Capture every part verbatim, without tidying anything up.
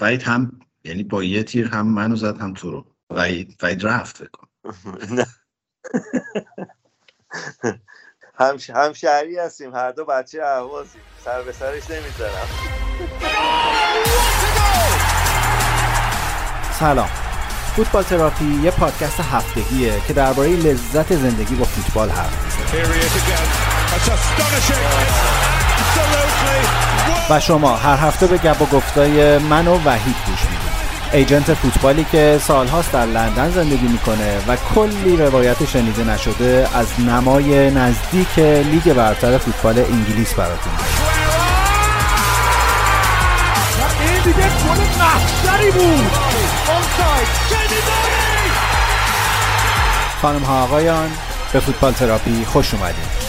وید هم یعنی با یه تیر هم منو زد هم تو رو. وید وید رفت بکن. هم هم شهری هستیم، هر دو بچه اهوازیم، سر به سرش نمیذارم. سلام، فوتبال تراپی یه پادکست هفتگیه که درباره لذت زندگی با فوتبال هست و شما هر هفته به گپ و گفتای من و وحید گوش میدید، ایجنت فوتبالی که سالهاست در لندن زندگی میکنه و کلی روایت شنیده نشده از نمای نزدیک لیگ برتر فوتبال انگلیس براتون میکنه. این دیگه گل محشری بود. آفساید. خانم ها آقایان، به فوتبال تراپی خوش اومدید.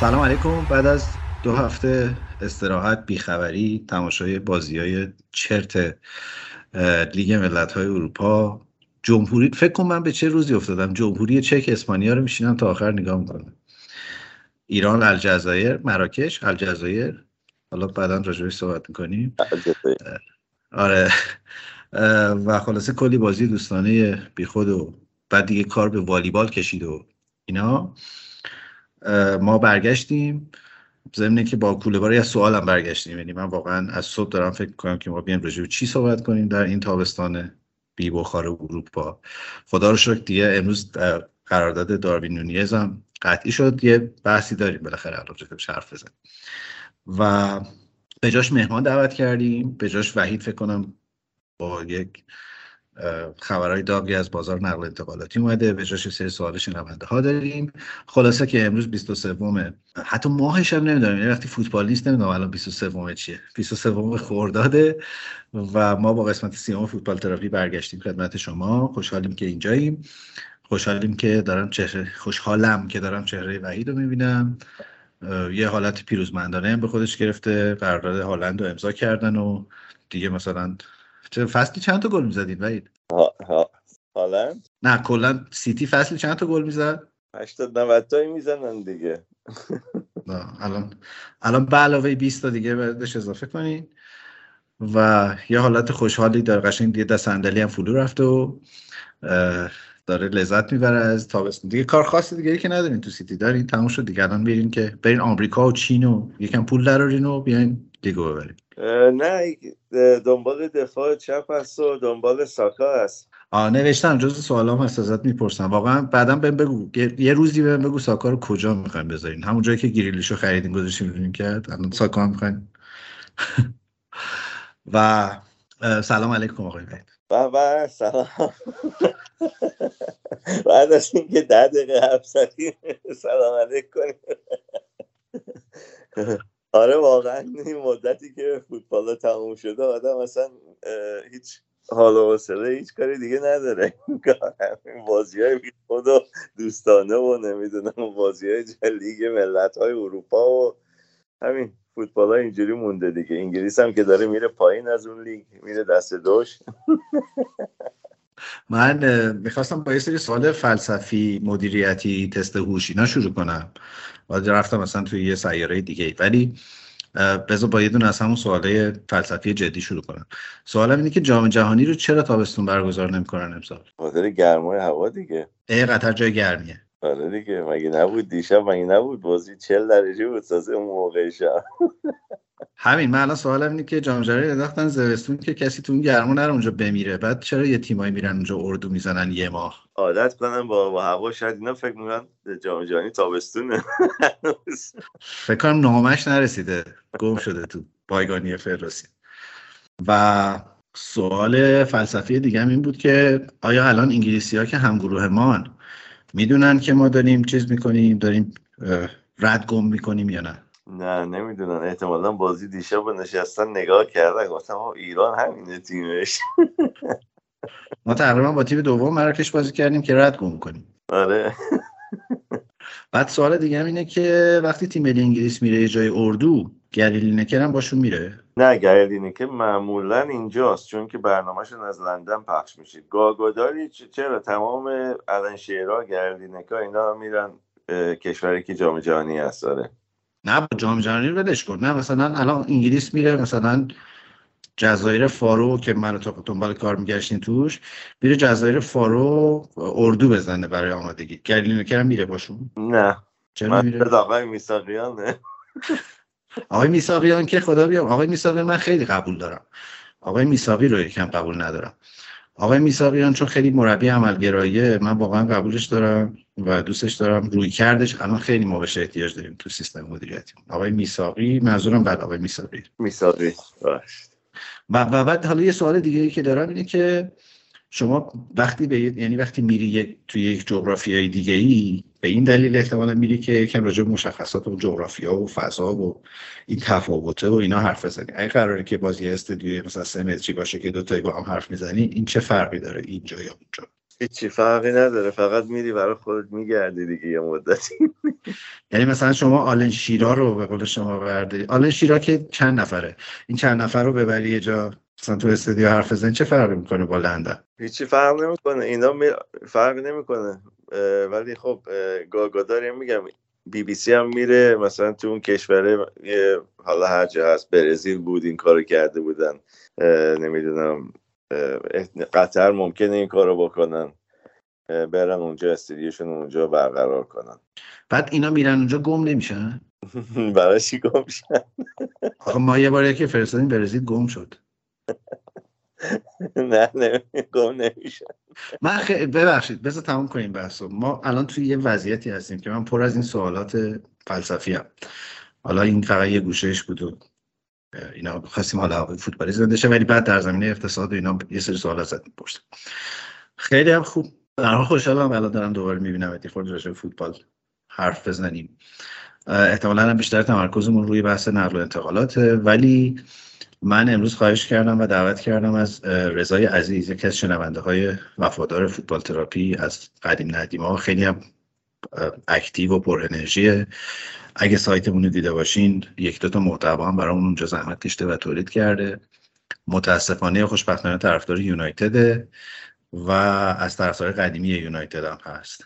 سلام علیکم. بعد از دو هفته استراحت، بیخبری، تماشای بازی‌های چرت لیگ ملت‌های اروپا، جمهوری فکر کنم من به چه روزی افتادم، جمهوری چک اسپانیا رو میشینم تا آخر نگاه می‌کنم. ایران، الجزایر، مراکش، الجزایر، حالا بعداً راجعش صحبت می‌کنیم. آره. و خلاصه کلی بازی دوستانه بیخود و بعد دیگه کار به والیبال کشید و اینا. ما برگشتیم ضمن که با کوله باری از سوالم برگشتیم، یعنی من واقعا از صبح دارم فکر می‌کنم که ما بیایم راجع به چی صحبت کنیم در این تابستان بی بخار اروپا. خدا رو شکر دیگه امروز قرارداد داروین نونیز هم قطعی شد، یه بحثی داریم بالاخره الان راجعش حرف بزنیم و به جاش مهمان دعوت کردیم. به جاش وحید فکر کنم با یک خبرهای داغی از بازار نقل انتقالاتی اومده، به جاش سری سوال شنونده ها داریم. خلاصه که امروز بیست و سومه، حتی ماهش هم نمیدونم، یعنی وقتی فوتبال نیست نمیدونم الان بیست و سومه چیه، بیست و سوم خرداده و ما با قسمت سیام فوتبال تراپی برگشتیم خدمت شما. خوشحالیم که اینجاییم، خوشحالیم که دارم چهره خوشحالم که دارم چهره وحید رو میبینم. یه حالت پیروزمندانه هم به خودش گرفته، قرارداد هالند رو امضا کردن و دیگه مثلا فصلی چند تا گل میزدید وحید؟ ها ها هالند؟ نه کلا سیتی فصلی چند تا گل میزد؟ هشتاد نود تا میزنن دیگه. نه الان الان به علاوه بیست تا دیگه بهش اضافه کنین و یه حالت خوشحالی داره، قشنگ دیگه دست صندلی هم فرو رفته و داره لذت میبره از تابستون. دیگه کار خاصی دیگه ای که ندارین تو سیتی دارین، تموم شد دیگه. الان برین که برین آمریکا و چین و یکم پول درارین و بیاین دیگه ببرین. نه دنبال دفاع چپ هست و دنبال ساکا هست. آ نوشتم جزء سوالام هست ازت میپرسم، واقعا بعداً بهم بگو، یه روزی بهم بگو ساکا رو کجا میخواین بذارین؟ همون جایی که گریلیشو خریدین گذاشتین می‌دونین کرد، الان ساکا هم می‌خواین. و سلام علیکم آقای بید. بابا سلام. بعد از اینکه ده دقیقه حرف زدیم سلام علیکم. آره واقعا این مدتی که فوتبال تموم شده آدم اصلا هیچ حال و حوصله هیچ کاری دیگه نداره. همین بازی‌های بیخود و دوستانه و نمیدونم بازی‌های لیگ ملت‌های اروپا و همین فوتبال ها اینجوری مونده دیگه. انگلیس هم که داره میره پایین از اون لیگ، میره دست دوش. من میخواستم با یه سری سوال فلسفی، مدیریتی، تست هوش اینا شروع کنم و رفتم مثلا توی یه سیاره دیگه، ولی بذار با یه دونه از همون سواله فلسفی جدی شروع کنم. سوالم اینه که جام جهانی رو چرا تابستون برگزار نمی‌کنن امسال؟ خاطر گرمای هوا دیگه. ای قطر جای گرمیه. آره دیگه، مگه نبود دیشب، مگه نبود بازی چهل درجه بود سازه اون موقع شب. همین من الان سوالم اینه که جام جهانی انداختن زمستون که کسی تو اون گرما نره اونجا بمیره، بعد چرا یه تیمایی میرن اونجا اردو میزنن یه ماه؟ عادت کنن با با هوا، شاید اینا فکر میکنن جام جهانی تابستونه. فکر کنم نامش نرسیده، گم شده تو بایگانی فردوسی. و سوال فلسفی دیگه هم این بود که آیا الان انگلیسی‌ها که همگروهمان میدونن که ما داریم چیز میکنیم، داریم رد گم میکنیم یا نه؟ نه نمیدونن، احتمالا بازی دیشب نشستن نگاه کردن گفتم ها ایران همینه تیمش. ما تقریبا با تیم دوم مراکش بازی کردیم که رد گم کنیم. آره. بعد سوال دیگه هم اینه که وقتی تیم ملی انگلیس میره جای اردو، گریلینکر هم باشون میره؟ نه گریلینکر معمولا اینجاست چون که برنامه‌شون از لندن پخش میشه. گاگاداری چرا تمام الان شیرا گریلینکر اینا میرن کشوری که جام جهانی هست. آره نه با جام جهانی ولش کن، نه مثلا الان انگلیس میره مثلا جزایر فارو که من تو دنبال کار میگشتین توش، میره جزایر فارو اردو بزنه برای آمادگی. گرینو کرم میره باشون؟ نه من به آقای میثاقیانه. آقای میثاقیان که خدا بیام، آقای میثاقیان من خیلی قبول دارم، آقای میثاقی رو یکم قبول ندارم. آقای میثاقیان چون خیلی مربی عملگراییه، من واقعا قبولش دارم و دوستش دارم، روی کردش الان خیلی ما بهش احتیاج داریم تو سیستم مدیریتی. آقای میثاقی منظورم بعد آقای میثاقی میثاقی باشه. و بعد حالا یه سوال دیگه ای که دارم اینه که شما وقتی به یعنی وقتی میری توی یک جغرافیای دیگه ای به این دلیل احتمالاً میری که یکم راجع به مشخصات و جغرافیا و فضا و این تفاوته و اینا حرف بزنی. اگه قراره که بازی استودیوی مثلا سه متری باشه که دو تایی با هم حرف میزنی، این چه فرقی داره اینجا یا اونجا؟ هیچ فرقی نداره، فقط میری برای خودت میگردی دیگه یه مدتی. یعنی مثلا شما آلن شیرا رو به قول شما بردی، آلن شیرا که چند نفره، این چند نفر رو ببری یه جا مثلا تو استودیو حرف بزنی، چه فرقی میکنه با لندن؟ هیچ فرقی نمیکنه، اینا می... فرقی نمیکنه. ولی خب گاگاداری میگم بی بی سی هم میره مثلا تو اون کشوره، حالا هر جا هست، برزیل بود این کارو کرده بودن، نمیدونم قطر ممکنه این کارو بکنن، برن اونجا استودیوشون اونجا برقرار کنن. بعد اینا میرن اونجا گم نمیشن؟ برای چی گم شدن؟ آخه ما یه بار یکی فرستادیم برزیل گم شد. نه نه گم نمیشن. من خیلی ببخشید بذار تمام کنیم بحثو. ما الان توی یه وضعیتی هستیم که من پر از این سوالات فلسفیام. حالا این فقط یه گوشهش بود. اینا خواستیم حالا فوتبالیست بندشه، ولی بعد در زمینه اقتصاد و اینا یه سری سوالات زد می‌پرسن. خیلی هم خوب، در حال خوشحالم الان دارم دوباره می‌بینم ات خود راجع به فوتبال حرف بزنیم. احتمالاً هم بیشتر تمرکزمون روی بحث نقل و انتقالاته، ولی من امروز خواهش کردم و دعوت کردم از رضای عزیز، یکی از شنونده‌های وفادار فوتبال تراپی از قدیم ندیما، خیلی هم اکتیو و پر انرژیه. اگه سایتمون رو دیده باشین یک دو تا محتوا هم برامون اونجا زحمت کشیده و تولید کرده. متاسفانه خوشبختانه طرفدار یونایتده و از طرفدارای قدیمی یونایتد هم هست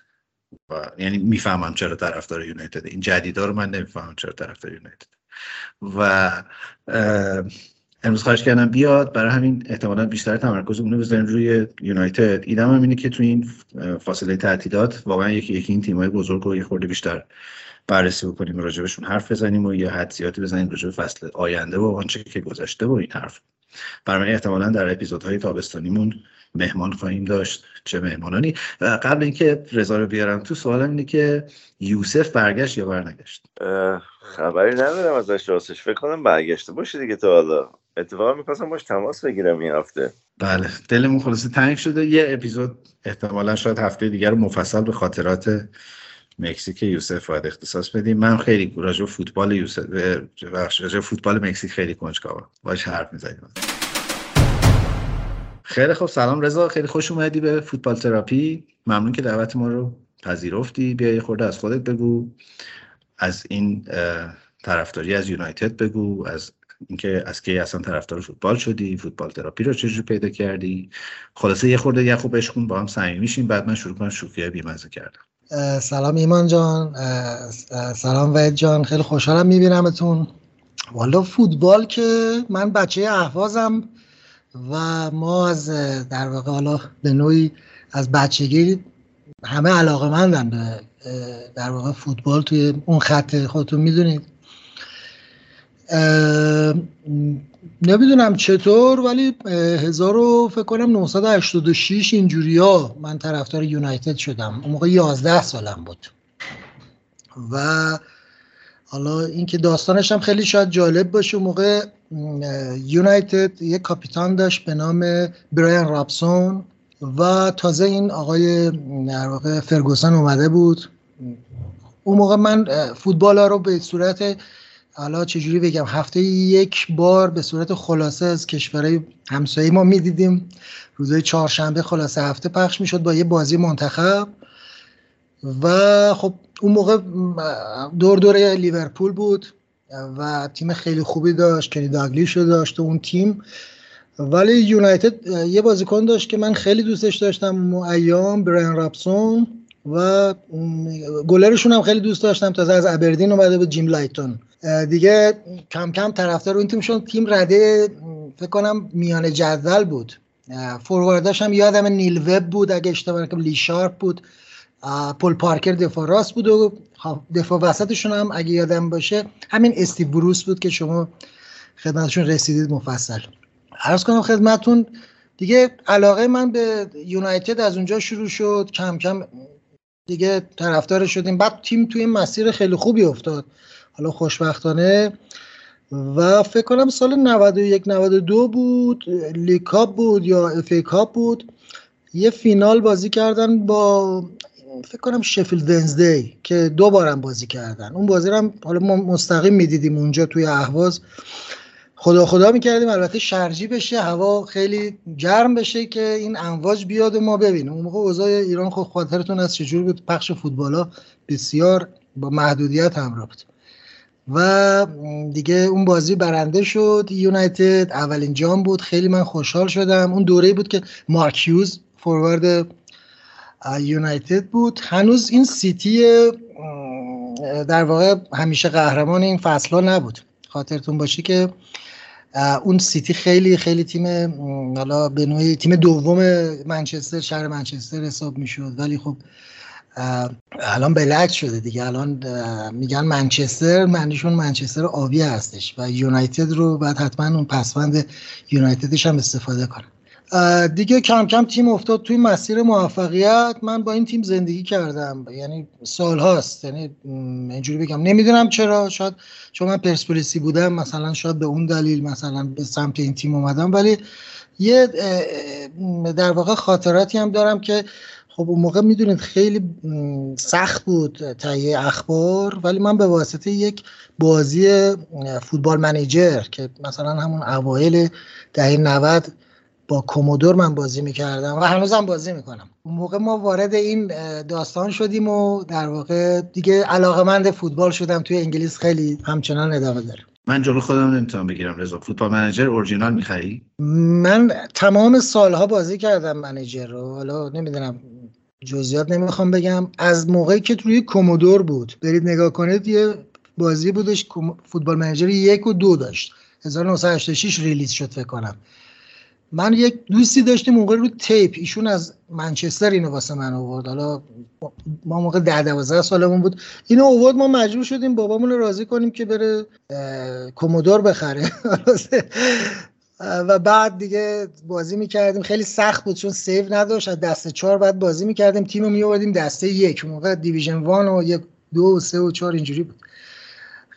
و یعنی میفهمم چرا طرفدار یونایتده، این جدیدا رو من نمیفهمم چرا طرفدار یونایتد. و امروز خواهش کردم بیاد، برای همین احتمالاً بیشتر تمرکزمون رو بذاریم روی یونایتد. ایدم هم اینه که تو این فاصله تعطیلات واقعا یکی یکی این تیم‌های بزرگ رو یه خورده بیشتر بررسی بکنیم، راجبشون حرف بزنیم و یه حدسیاتی بزنیم راجب فصل آینده و آنچه که گذشته و این حرف. برای من احتمالاً در اپیزودهای تابستانیمون مهمان خواهیم داشت. چه مهمانی؟ قبل اینکه رضا رو بیارم تو، سوالم اینه که یوسف برگشت یا برنگشت؟ خبری ندارم ازش، راستش فکر کنم برگشته باشه دیگه. تا حالا اتفاقا می‌خواستم باش تماس بگیرم این هفته. بله دلمون خلاصه تنگ شده. یه اپیزود احتمالاً شاید هفته دیگه رو مفصل به خاطرات مکزیک یوسف باید اختصاص بدیم. من خیلی راجع به فوتبال یوسف راجع به فوتبال مکزیک خیلی کنجکاوم، باش حرف می‌زنیم. خیلی خوب، سلام رضا، خیلی خوش اومدی به فوتبال تراپی. ممنون که دعوت ما رو پذیرفتی. بیا یه خورده از خودت بگو، از این طرفداری از یونایتد بگو، از اینکه از کی اصلا طرفدار فوتبال شدی، فوتبال تراپی رو چجوری پیدا کردی. خلاصه یه خورده یخو بشکن با هم صمیمی میشیم، بعد من شروع کنم شوخی‌های بی‌مزه کردم. سلام ایمان جان، سلام وحید جان، خیلی خوشحالم میبینمتون. والا فوتبال که من بچه اهوازم و ما از در واقع حالا به نوعی از بچگی همه علاقه‌مندن به در واقع فوتبال توی اون خط، خودتون میدونید. نمیدونم چطور ولی هزارو فکر کنم نهصد و هشتاد و شش اینجوریا من طرفدار یونایتد شدم. اون موقع یازده سالم بود و حالا این که داستانش هم خیلی شاید جالب باشه. اون موقع یونایتد یک کاپیتان داشت به نام برایان رابسون و تازه این آقای در واقع فرگوسن اومده بود. اون موقع من فوتبال ها رو به صورت حالا چجوری بگم هفته یک بار به صورت خلاصه از کشورهای همسایه ما میدیدیم، روزهای چهارشنبه خلاصه هفته پخش میشد با یه بازی منتخب. و خب اون موقع دور دوره لیورپول بود و تیم خیلی خوبی داشت، کنی داگلیش رو داشت اون تیم. ولی یونایتد یه بازیکن داشت که من خیلی دوستش داشتم اون ایام، برایان رابسون، و گلرشون هم خیلی دوست داشتم، تازه از ابردین اومده بود جیم لایتون. دیگه کم کم طرفدار اون تیم شدن. تیم رده فکر کنم میانه جدول بود، فوروارداش هم یادم نیل وب بود اگه اشتباه نکنم، لی شارپ بود، پول پارکر دفاع راست بود و دفاع وسطشون هم اگه یادم باشه همین استیو بروس بود که شما خدمتشون رسیدید مفصل. عرض کنم خدمتون دیگه علاقه من به یونایتد از اونجا شروع شد، کم کم دیگه طرفدار شدیم. بعد تیم توی مسیر خیلی خوبی افتاد حالا خوشبختانه، و فکر کنم سال نود و یک نود و دو بود، لیگ کاپ بود یا اف ای کاپ بود، یه فینال بازی کردن با فکر کنم شفیلد ونزدی که دو بارم بازی کردن. اون بازی رو هم حالا ما مستقیم میدیدیم اونجا توی اهواز، خدا خدا میکردیم البته شرجی بشه، هوا خیلی گرم بشه که این امواج بیاد و ما ببینیم. اون موقع اوضاع ایران خود خاطرتون از چجور بود، پخش فوتبالا بسیار با محدودیت همراه بود و دیگه اون بازی برنده شد یونایتد، اولین جام بود، خیلی من خوشحال شدم. اون دوره‌ای بود که مارک هیوز فوروارد یونایتد بود، هنوز این سیتی در واقع همیشه قهرمان این فصل‌ها نبود. خاطرتون باشه که اون سیتی خیلی خیلی تیم حالا به نوعی تیم دوم منچستر، شهر منچستر حساب میشد، ولی خب الان بلک شده دیگه، الان میگن منچستر، معنیشون منچستر آبی هستش و یونایتد رو بعد حتما اون پسوند یونایتدش هم استفاده کنه. دیگه کم کم تیم افتاد توی مسیر موفقیت، من با این تیم زندگی کردم یعنی سال هاست، یعنی اینجوری بگم نمیدونم چرا، شاید چون من پرسپولیسی بودم مثلا، شاید به اون دلیل مثلا به سمت این تیم اومدم، ولی یه در واقع خاطراتی هم دارم که خب اون موقع میدونید خیلی سخت بود تهیه اخبار، ولی من به واسطه یک بازی فوتبال منیجر که مثلا همون اوایل دهه نود با کومودور من بازی میکردم و هنوزم بازی میکنم، اون موقع ما وارد این داستان شدیم و در واقع دیگه علاقه‌مند فوتبال شدم توی انگلیس، خیلی همچنان ادامه داره. من جلو خودم نمیتونم بگیرم رضا، فوتبال منیجر اورجینال میخری؟ من تمام سالها بازی کردم منیجر رو، حالا نمیدونم جزئیات نمیخوام بگم، از موقعی که توی کومودور بود برید نگاه کنید یه بازی بودش فوتبال منیجر یک و دو داشت، هزار و نهصد و هشتاد و شش ریلیز شد فکر کنم. من یک دوستی داشتیم اون موقع رو تیپ، ایشون از منچستر اینو واسه من آورد، حالا ما موقع ده دوازده سالمون بود اینو آورد، ما مجبور شدیم بابامون رو راضی کنیم که بره کومودور بخره و بعد دیگه بازی میکردیم، خیلی سخت بود چون سیو نداشت، از دسته چهار بعد بازی میکردیم، تیم رو میآوردیم دسته یک، اون موقع دیویژن وان و یک دو سه و چهار اینجوری بود،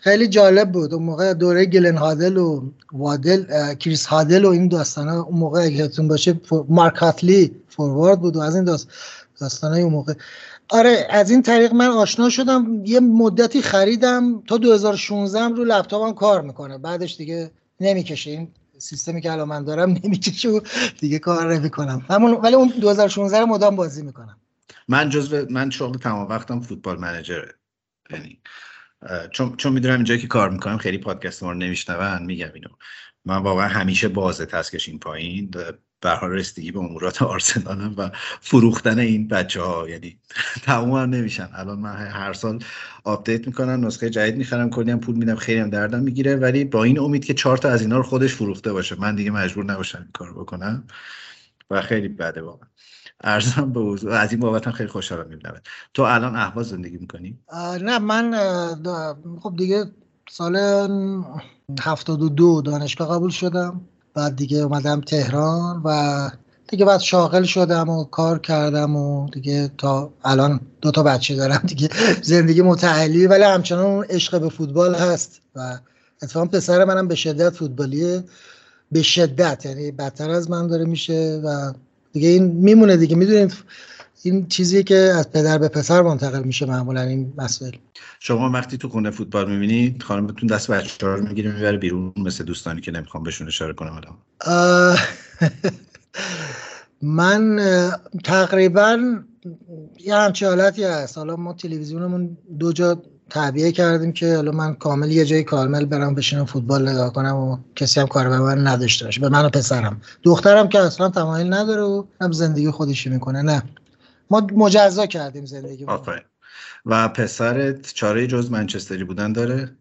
خیلی جالب بود. اون موقع دوره گلن هادل و وادل، کریس هادل و این داستانا، اون موقع اگه یادتون باشه مارک هاتلی فوروارد بود و از این داست داستانای اون موقع. آره از این طریق من آشنا شدم، یه مدتی خریدم تا دو هزار و شانزده رو لپتاپم کار میکنه، بعدش دیگه نمیکشه، این سیستمی که الان من دارم نمیکشه دیگه کار نمیکنم، ولی اون دو هزار و شانزده رو مدام بازی میکنم. من جزو من شغل تمام وقتم فوتبال منیجره، یعنی چون چون میدونم اینجایی که کار میکنم خیلی پادکست ما رو نمیشنون، میگم اینو من واقعا همیشه بازه تسکش این پایین، به هر حال رسیدگی به امورات آرسنالم و فروختن این بچه‌ها، یعنی تموم هم نمیشن. الان من هر سال آپدیت میکنم، نسخه جدید میخرم، کلی هم پول میدم، خیلی هم دردم میگیره، ولی با این امید که چهار تا از اینا رو خودش فروخته باشه، من دیگه مجبور نباشم این کارو بکنم و خیلی بده واقعا. ارزم به حضور، از این بابت هم خیلی خوشحالم. میبینم تو الان اهواز زندگی میکنی؟ نه من خب دیگه سال هفتاد و دو دانشگاه قبول شدم، بعد دیگه اومدم تهران و دیگه بعد شاغل شدم و کار کردم و دیگه تا الان دو تا بچه دارم، دیگه زندگی متعالی، ولی همچنان اون عشق به فوتبال هست و اتفاقا پسر منم به شدت فوتبالیه، به شدت، یعنی بدتر از من داره میشه و دیگه این میمونه دیگه، میدونید این چیزی که از پدر به پسر منتقل میشه معمولا این مسئله. شما وقتی تو خونه فوتبال میبینید خانمتون دست بچه‌ها رو میگیره میبره بیرون مثل دوستانی که نمیخوام بهشون اشاره کنم الان؟ من تقریبا یه همچه حالتی هست، حالا ما تلویزیونمون دو جا تعبیه کردیم که حالا من کامل یه جای کارمل برام بشینم فوتبال نگاه کنم و کسی هم کار به من نداشته باشه، به من و پسرم. دخترم که اصلا تمایل نداره و هم زندگی خودش میکنه، نه ما مجزا کردیم زندگی ما. و پسرت چاره جز منچستری بودن داره؟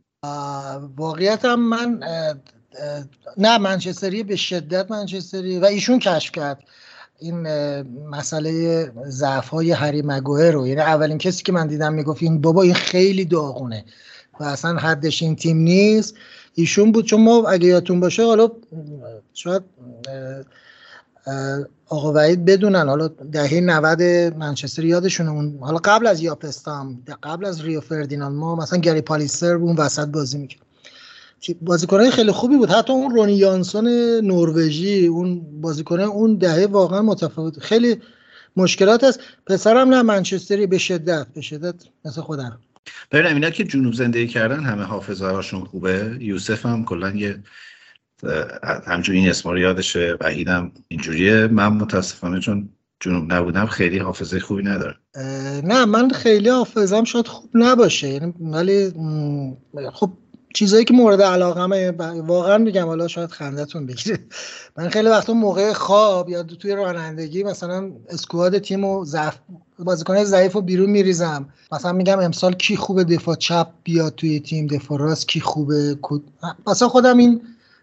واقعیت هم من نه منچستری، به شدت منچستری، و ایشون کشف کرد این مسئله ضعف‌های هری مگوئر رو. یعنی اولین کسی که من دیدم میگفت این بابا این خیلی داغونه و اصلا حدش این تیم نیست، ایشون بود. چون ما اگه یادتون باشه، حالا شاید آقا وحید بدونن، حالا دهه نود منچستر یادشونه، اون حالا قبل از یاپستام، قبل از ریو فردیناند، ما مثلا گری پالیستر اون وسط بازی میکرد، بازیکنای خیلی خوبی بود. حتی اون رونی یانسون نروژی، اون بازیکنای اون دهه واقعا متفاوت، خیلی مشکلات هست. پسرم نه منچستری، به شدت به شدت مثل خودم. ببینم اینا که جنوب زندگی کردن همه حافظه هاشون خوبه. یوسف هم کلا یه همچنین این اسما رو یادشه، وحیدم اینجوریه. من متاسفانه چون جنوب نبودم خیلی حافظه خوبی ندارم. نه من خیلی حافظم شاید خوب نباشه، یعنی ولی خب چیزایی که مورد علاقمه واقعا میگم، حالا شاید خنده‌تون بگیره، من خیلی وقتا موقع خواب یا توی رانندگی مثلا اسکواد تیمو ضعف بازیکن‌های ضعیفو بیرون میریزم، مثلا میگم امسال کی خوبه دفاع چپ بیاد توی تیم، دفاع راست کی خوبه. مثلا خودم این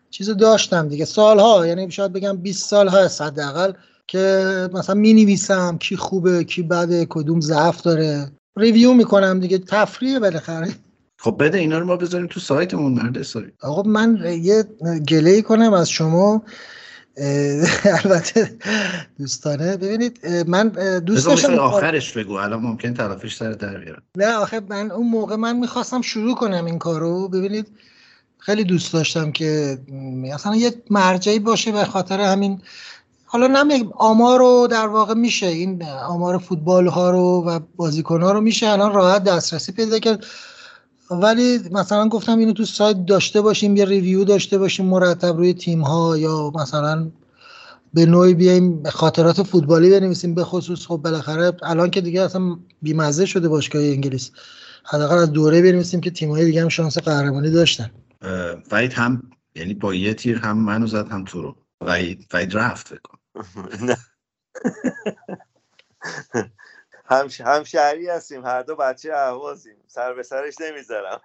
چیزو داشتم دیگه سالها، یعنی شاید بگم بیست سال هست حداقل که مثلا مینویسم کی خوبه کی بده کدوم ضعف داره، ریویو میکنم دیگه، تفریحه بالاخره. خب بده اینا رو ما بذاریم تو سایتمون مرد حسابی. آقا من یه گله‌ای کنم از شما البته دوستانه. ببینید من دوست داشتم آخرش بگو، الان ممکن تلافیش سر در بیارم. نه آخه من اون موقع من میخواستم شروع کنم این کارو. ببینید خیلی دوست داشتم که مثلا یه مرجعی باشه، به خاطر همین حالا نمیگم آمار رو در واقع میشه، این آمار فوتبال ها رو و بازیکن ها رو میشه الان راحت دسترسی پیدا کرد، ولی مثلا گفتم اینو تو سایت داشته باشیم، یه ریویو داشته باشیم مرتب روی تیم ها، یا مثلا به نوعی بیایم خاطرات فوتبالی بنویسیم. به خصوص خب بالاخره الان که دیگه اصلا بیمزه شده باشگاه انگلیس، حداقل از دوره بنویسیم که تیم های دیگه هم شانس قهرمانی داشتن. وحید هم یعنی با یه تیر هم منو زد هم تو رو. وحید وحید رفت بکن. نه. هم هم شهری هستیم، هر دو بچه اهوازیم، سر به سرش نمیذارم.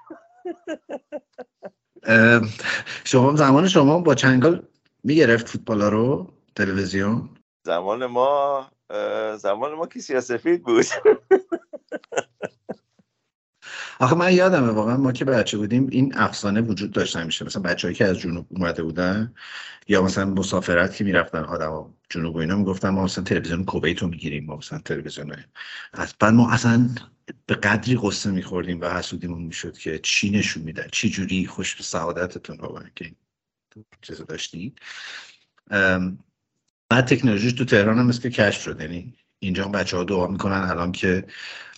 شما زمان شما با چنگال میگرفت فوتبالا رو تلویزیون؟ زمان ما زمان ما که سیاه‌سفید بود. آخه من یادمه واقعا ما که بچه بودیم این افسانه وجود داشت همیشه، مثلا بچه‌ای که از جنوب اومده بودن یا مثلا مسافرت که میرفتن آدما جنوب و اینا، میگفتن ما مثلا تلویزیون کویتو میگیریم، ما مثلا تلویزیون از بعد ما اصلا به قدری قصه میخوردیم و حسودیمون میشد که چی نشون میدن، چه جوری خوش به سعادتتون باور که چیزا داشتین. بعد تکنولوژیش تو تهران هم مثل کشف شد، یعنی اینجا بچه‌ها دعا میکنن الان که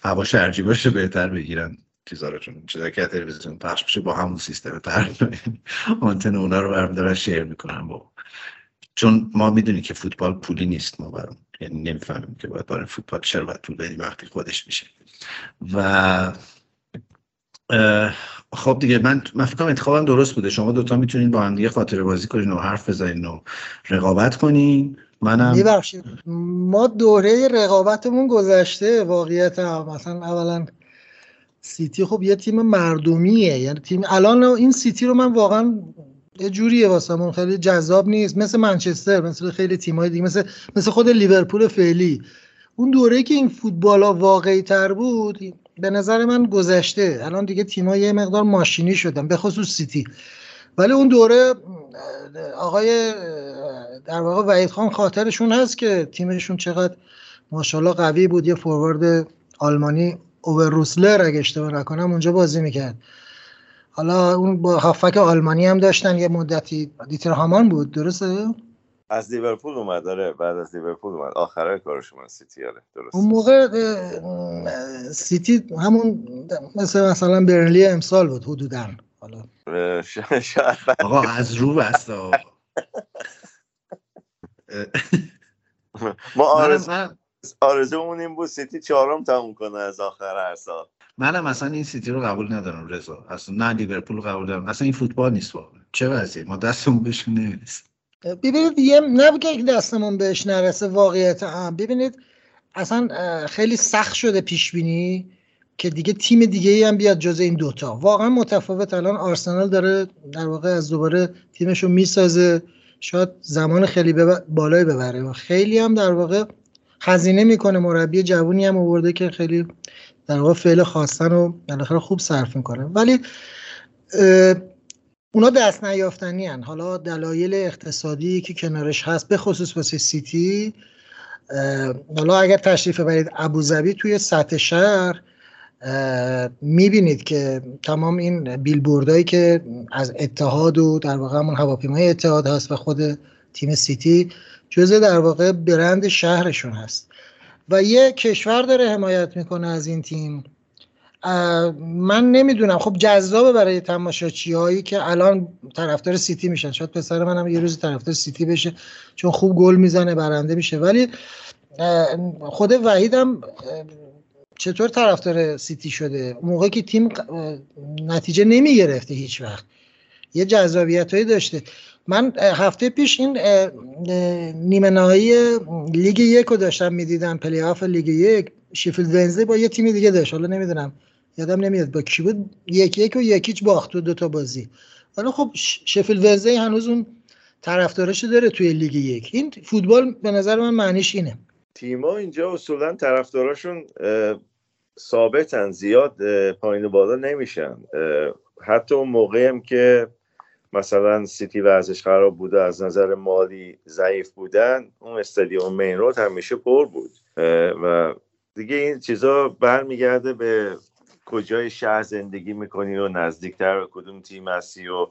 هوا شرجی باشه بهتر بگیرن چیزارتون، چیزا که تلویزیون پخش بشه با همون سیستم پرده آنتن اونا رو برمی‌دارن شیر میکنن با. چون ما میدونی که فوتبال پولی نیست، ما برام یعنی نمیفهمیم که باید برای فوتبال چرا باید پول بدیم وقتی خودش میشه. و خب دیگه من من فکر کنم انتخابم درست بوده، شما دوتا میتونید با هم دیگه خاطره بازی کنین و حرف بزنین و رقابت کنین. منم ببخشید ما دوره رقابتمون گذشته واقعیت هم. مثلا اولا سیتی خب یه تیم مردمیه، یعنی تیم الان این سیتی رو من واقعا یه جوریه واسمون خیلی جذاب نیست، مثل منچستر، مثل خیلی تیم‌های دیگه، مثل مثل خود لیورپول فعلی. اون دوره‌ای که این فوتبالا واقعی تر بود به نظر من گذشته، الان دیگه تیم‌ها یه مقدار ماشینی شدن، به خصوص سیتی. ولی اون دوره آقای در واقع وحید خان خاطرشون هست که تیمشون چقدر ماشاءالله قوی بود، یه فوروارد آلمانی اوبروسلر اگه اشتباه نکنم اونجا بازی میکرد. حالا اون با هافک آلمانی هم داشتن یه مدتی، دیتر هامان بود درسته؟ از لیورپول اومد، داره بعد از لیورپول اومد، آخره کارش اومد سیتی. آره درسته، اون موقع سیتی همون مثل مثلا برنلی امسال بود حدوداً. حالا آقا از رو بست آقا ما آرزم آرزومون این بود سیتی چهارم تموم کنه از آخر هر سال. منم اصلا این سیتی رو قبول ندارم رضا، اصلا نه لیورپول رو قبول دارم، اصلا این فوتبال نیست واقعا. چه وضعی ما دستمون بهش نمیرسه. ببینید یه نبگه که دستمون بهش نرسه واقعیت هم. ببینید اصلا خیلی سخت شده پیش بینی که دیگه تیم دیگه ای هم بیاد جز این دوتا. واقعا متفاوت. الان آرسنال داره در واقع از دوباره تیمشو میسازه، شاید زمان خیلی بب... بالای ببره و خیلی هم در واقع خزینه میکنه. مربی جوونی هم آورده که خیلی در واقع فعل خواستن و بالاخره خوب صرف میکنه، ولی اونا دست نیافتنی هن. حالا دلایل اقتصادی که کنارش هست به خصوص واسه سیتی، حالا اگر تشریف برید ابوظبی توی سطح شهر میبینید که تمام این بیلبوردهایی که از اتحاد و در واقع همون هواپیمای اتحاد هست و خود تیم سیتی جزء در واقع برند شهرشون هست و یه کشور داره حمایت میکنه از این تیم. من نمیدونم، خب جذابه برای تماشاچیایی که الان طرفدار سیتی میشن، شاید پسر منم یه روز طرفدار سیتی بشه چون خوب گل میزنه برنده میشه، ولی خود وحیدم چطور طرفدار سیتی شده موقعی که تیم نتیجه نمیگرفته هیچ وقت، یه جذابیتایی داشته. من هفته پیش این نیمه نهایی لیگ یک رو داشتم میدیدم، پلی آف لیگ یک، شیفیلد ونزدی با یه تیم دیگه داشت، حالا نمیدونم یادم نمیاد با کی بود، یک یک و یکیچ باخت تو دوتا بازی. حالا خب شیفیلد ونزدی هنوز اون طرفدارش داره توی لیگ یک. این فوتبال به نظر من معنیش اینه، تیما اینجا اصولا طرفداراشون ثابتن، زیاد پایین و بالا نمیشن. حتی اون موقعی هم که مثلا سیتی ورزش خراب بوده، از نظر مالی ضعیف بودن، اون استادیوم مین رود همیشه پر بود و دیگه این چیزا برمیگرده به کجای شهر زندگی میکنی و نزدیکتر به کدوم تیم هستی و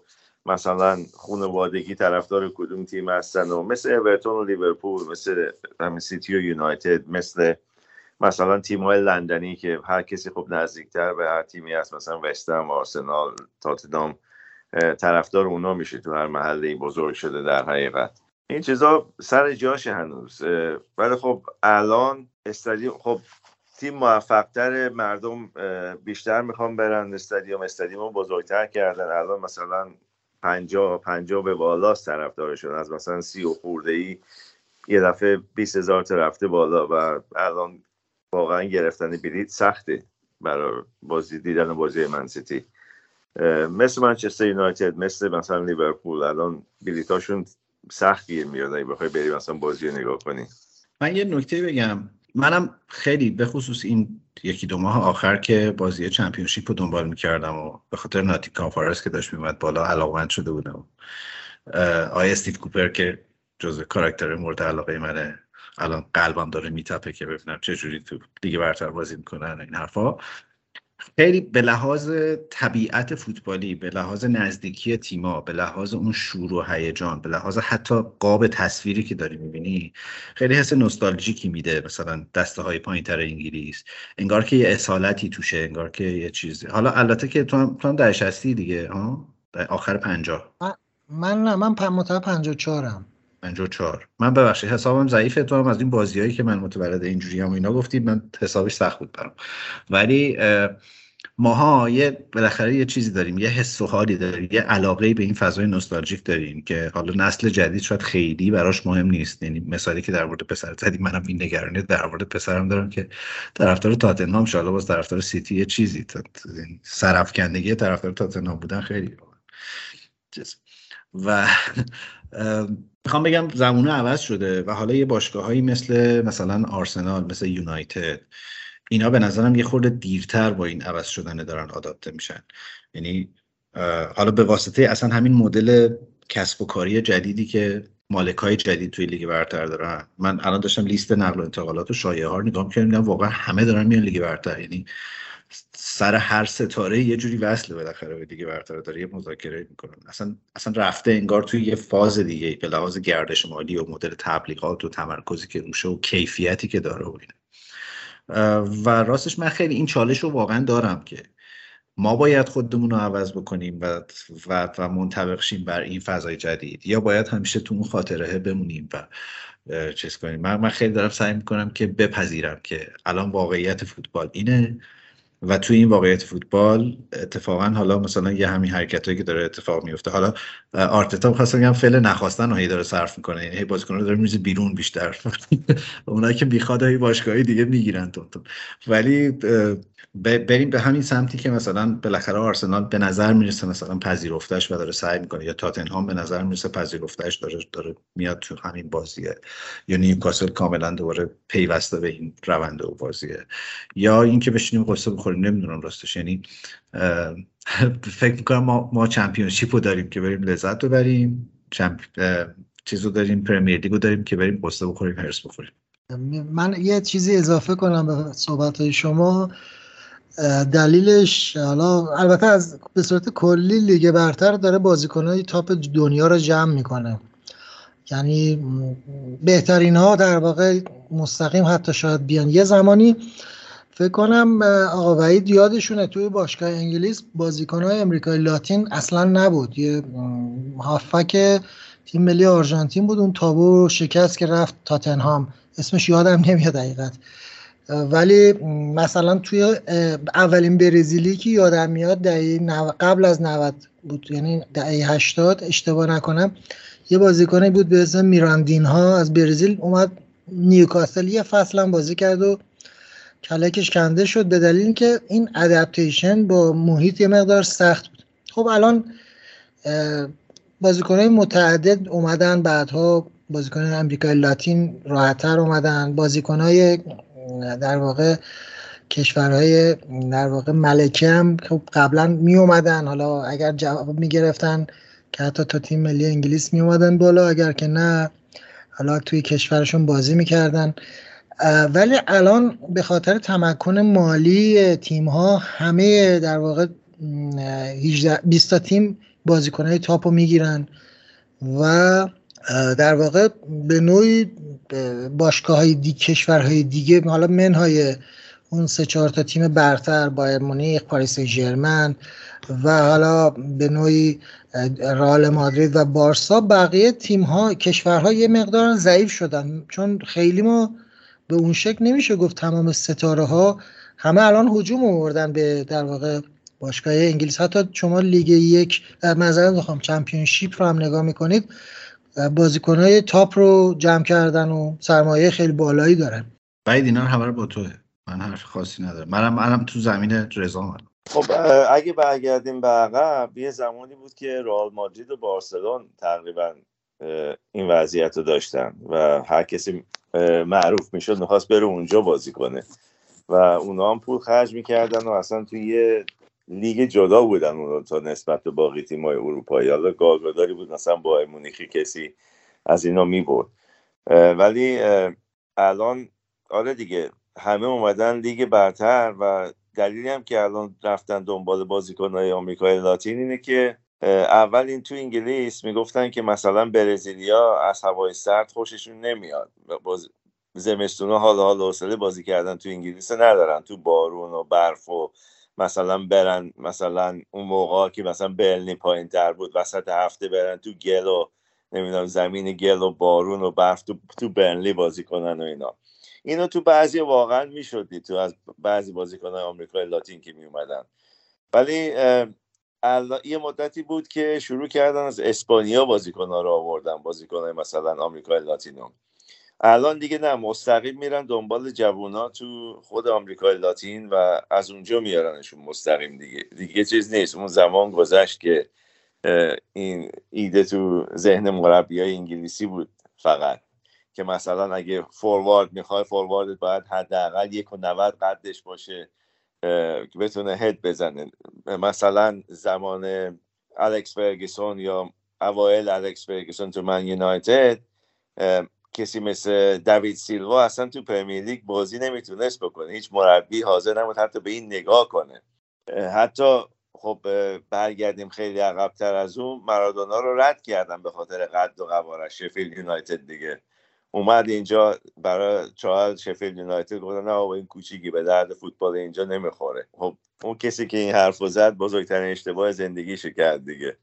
مثلا خانوادگی طرفدار کدوم تیم هستن و مثل اورتون و لیورپول، مثل همین سیتی و یونایتد، مثل مثلا تیم‌های لندنی که هر کسی خب نزدیکتر به هر تیمی هست، مثلا وستهم، آرسنال، تاتنهام، طرفدار اونا میشه تو هر محله‌ای، بزرگ شده در حقیقت. این چیزا سر جاش هنوز، ولی خب الان استادیوم، خب تیم موفق‌تر، مردم بیشتر میخوان برن استادیوم، استادیوم بزرگتر کردن. الان مثلا پنجاه پنجاه به بالاست طرفدارشون، از مثلا سی و خورده‌ای یه دفعه بیست هزار تا رفته بالا و الان واقعا گرفتن بلیط سخته برای بازی دیدن بازی من سیتی. مثل منچستر یونایتد، مثل مثلا لیورپول، الان بلیطاشون سخت گیر میاد اگه بخوای بری مثلا بازی رو نگاه کنی. من یه نکته بگم، منم خیلی به خصوص این یکی دو ماه آخر که بازی چمپیونشیپ رو دنبال میکردم و به خاطر ناتینگ کانفرنس که داشت میومد بالا علاقه‌مند شده بودم. آقای استیف کوپر که جزو کاراکتر مورد علاقه منه، الان قلبم داره میتپه که ببینم چه جوری تو دیگه برتر بازی میکنن این حرفا. خیلی به لحاظ طبیعت فوتبالی، به لحاظ نزدیکی تیما، به لحاظ اون شور و هیجان، به لحاظ حتی قاب تصویری که داری میبینی، خیلی حس نوستالژیکی میده. مثلا دسته های پایین تر انگلیس انگار که یه اصالتی توشه، انگار که یه چیزی. حالا البته که تو هم تو هم دهه شصتی دیگه، ها، آخر پنجاه. من نه، من متولد پنجاه و چهارم. پنجاه و چهار. من ببخشید حسابم ضعیفه، تو هم از این بازیایی که من متولد اینجوری ام اینا گفتید، من حسابش سخت بود برام. ولی ماها یه بالاخره یه چیزی داریم، یه حس و حالی داریم، یه علاقه به این فضای نوستالژیک داریم که حالا نسل جدید شاید خیلی براش مهم نیست. یعنی مثالی که در مورد پسر زدیم، منم این نگرانی در مورد پسرم دارم که طرفدار تاتنهام شده باز طرفدار سیتی یه چیزی، سرافکندگی طرفدار تاتنهام بودن خیلی چیز. و میخوام بگم زمونه عوض شده و حالا یه باشگاهایی مثل مثلا آرسنال، مثل یونایتد، اینا به نظرم یه خورده دیرتر با این عوض شدن دارن آداپته میشن. یعنی حالا به واسطه اصلا همین مدل کسب و کاری جدیدی که مالکای جدید توی لیگ برتر دارن. من الان داشتم لیست نقل و انتقالات و شایعه ها رو نگاه می‌کردم، واقعا همه دارن میان لیگ برتر. یعنی سر هر ستاره یه جوری وصله بالاخره به دیگه برتر داره، یه مذاکره میکنن. اصلا اصلا رفته انگار توی یه فاز دیگه به لحاظ گردش مالی و مدل تبلیغات و تمرکزی که روشه و کیفیتی که داره و اینا. و راستش من خیلی این چالش رو واقعا دارم که ما باید خودمون رو عوض بکنیم و و, و منطبق شیم بر این فضای جدید، یا باید همیشه تو اون خاطره بمونیم و چیز کنیم. من من خیلی دارم سعی میکنم که بپذیرم که الان واقعیت فوتبال اینه و توی این واقعیت فوتبال اتفاقا حالا مثلا یه همین حرکتایی که داره اتفاق میفته، حالا آرتتا خاصا میگم فعل نخواستن رو هی داره صرف میکنه، یعنی هی بازیکن رو داره میزه بیرون بیشتر اونایی که بیخوادای باشگاهی دیگه میگیرن تونتون. ولی بریم به همین سمتی که مثلا بالاخره آرسنال به نظر میرسه مثلا پذیرفتش و داره سعی میکنه، یا تاتنهام به نظر میرسه پذیرفتش داره داره میاد تو همین بازیه، یا نیوکاسل کاملا دوباره پیوسته به این روند و بازیه، یا اینکه بشینیم قصه بخوریم. نمیدونم راستش، یعنی فکر میکنم ما ما چمپیونشیپو داریم که بریم لذت ببریم، چمپ چیزو داریم، پرمیر لیگو داریم که بریم قصه بخوریم، هرس بخوریم. من یه چیزی اضافه کنم به صحبت‌های شما. دلیلش حالا البته از به صورت کلی لیگ برتر داره بازیکن‌های تاپ دنیا رو جمع میکنه، یعنی بهترین ها در واقع مستقیم حتی شاید بیان. یه زمانی فکر کنم آقا وحید یادشونه توی باشگاه انگلیس بازیکن‌های امریکای لاتین اصلا نبود، یه هافک تیم ملی آرژانتین بود اون تابو شکست که رفت تاتنهام، اسمش یادم نمیاد دقیقاً، ولی مثلا توی اولین برزیلی که یادم میاد دقیقه قبل از نود بود، یعنی دقیقه هشتاد اشتباه نکنم، یه بازیکنی بود به اسم میراندین ها از برزیل اومد نیوکاسل یه فصل بازی کرد و کلکش کنده شد به دلیل اینکه این ادپتیشن با محیط یه مقدار سخت بود. خب الان بازیکنای متعدد اومدن، بعدها بازیکنان امریکای لاتین راحت‌تر اومدن، بازیکنای در واقع کشورهای در واقع ملکه هم خب قبلا می اومدن، حالا اگر جواب می گرفتن که حتی تا تیم ملی انگلیس می اومدن بالا، اگر که نه حالا توی کشورشون بازی می کردن. ولی الان به خاطر تمکن مالی تیم ها همه در واقع بیست تا تیم بازیکنهای تاپ رو می گیرن و در واقع به نوعی باشگاه های دیگه کشورهای دیگه، حالا منهای اون سه چهار تا تیم برتر، بایرن مونیخ، پاریس سن ژرمن و حالا به نوعی رئال مادرید و بارسا، بقیه تیم ها کشورها یه مقدار ضعیف شدن، چون خیلی ما به اون شکل نمیشه گفت تمام ستاره ها همه الان هجوم آوردن به در واقع باشگاه انگلیس. حتی شما لیگ یک مثلا میخوام چمپیونشیپ رو هم نگاه میکنید، بازیکن‌های تاپ رو جمع کردن و سرمایه خیلی بالایی دارن. باید اینا همه رو با توه، من حرف خاصی ندارم، منم منم تو زمین رضا منم. خب اگه برگردیم به عقب، یه زمانی بود که رئال مادرید و بارسلونا تقریبا این وضعیت رو داشتن و هر کسی معروف میشد میخواست بره اونجا بازی کنه و اونا هم پول خرج میکردن و اصلا توی یه لیگ جدا بودن اون تا نسبت به باقی تیم‌های اروپایی. حالا گالگداری بود مثلا با مونیخی کسی از اینا میبرد، ولی اه الان آره دیگه همه اومدن لیگ برتر و دلیلی هم که الان رفتن دنبال بازیکن‌های آمریکای لاتین اینه که اول این تو انگلیس میگفتن که مثلا برزیلیا از هوای سرد خوششون نمیاد، باز زمستونا حالا حالا حوصله بازی کردن تو انگلیس ندارن، تو بارون و برف و مثلا برن مثلا اون موقع که مثلا برلین پایین تر بود وسط هفته برن تو گل و نمیدونم زمین گل و بارون و برف تو, تو برنلی بازی کنن و اینا. اینو تو بعضی واقعا میشدی تو از بعضی بازیکنان آمریکای لاتین که می اومدن، ولی یه مدتی بود که شروع کردن از اسپانیا بازیکنان رو آوردن، بازیکنان مثلا آمریکای لاتینو. الان دیگه نه، مستقیم میرن دنبال جوونا تو خود آمریکای لاتین و از اونجا میارنشون مستقیم دیگه. دیگه چیز نیست، اون زمان گذشت که این ایده تو ذهن مربیای انگلیسی بود فقط که مثلا اگه فوروارد میخوای فورواردت باید حداقل یک و نود قدش باشه که بتونه هد بزنه. مثلا زمان الکس فرگسون یا اوایل الکس فرگسون تو من یونایتد کسی مثل دوید سیلوا اصلا تو پرمیر لیگ بازی نمیتونست بکنه، هیچ مربی حاضر نبود حتی به این نگاه کنه. حتی خب برگردیم خیلی عقب‌تر از اون، مارادونا رو رد کردن به خاطر قد و قوارش. شفیلد یونایتد دیگه اومد اینجا برای چهار شفیلد یونایتد گفتن نه بابا این کوچیکی به درد فوتبال اینجا نمیخوره. خب اون کسی که این حرفو زد بزرگترین اشتباه زندگیشو کرد دیگه.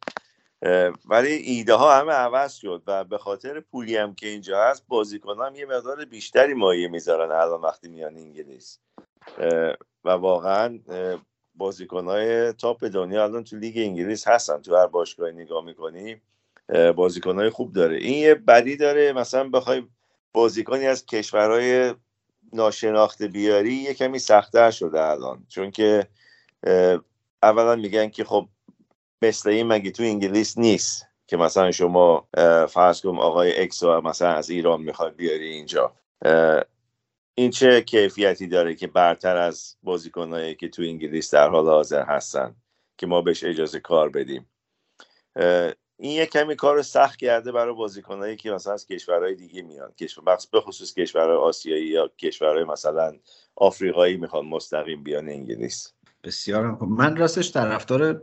ولی ایده ها همه عوض شد و به خاطر پولی هم که اینجا هست بازیکنان یه مقدار بیشتری مایه میذارن الان وقتی میان انگلیس. و واقعا بازیکن‌های تاپ دنیا الان تو لیگ انگلیس هستن، تو هر باشگاهی نگاه می‌کنی بازیکن‌های خوب داره. این یه بدی داره، مثلا بخوای بازیکنی از کشورهای ناشناخته بیاری یه کمی سخت‌تر شده الان، چون که اولا میگن که خب مثل این مگه تو انگلیس نیست که مثلا شما فرض کنم آقای اکسو مثلا از ایران میخواد بیاری اینجا، این چه کیفیتی داره که برتر از بازیکنایی که تو انگلیس در حال حاضر هستن که ما بهش اجازه کار بدیم. این یه کمی کارو سخت کرده برای بازیکنایی که مثلا از کشورهای دیگه میان، کشور به خصوص کشورهای آسیایی یا کشورهای مثلا آفریقایی میخوان مستقیم بیان انگلیس. بسیار خوب. من راستش طرفدار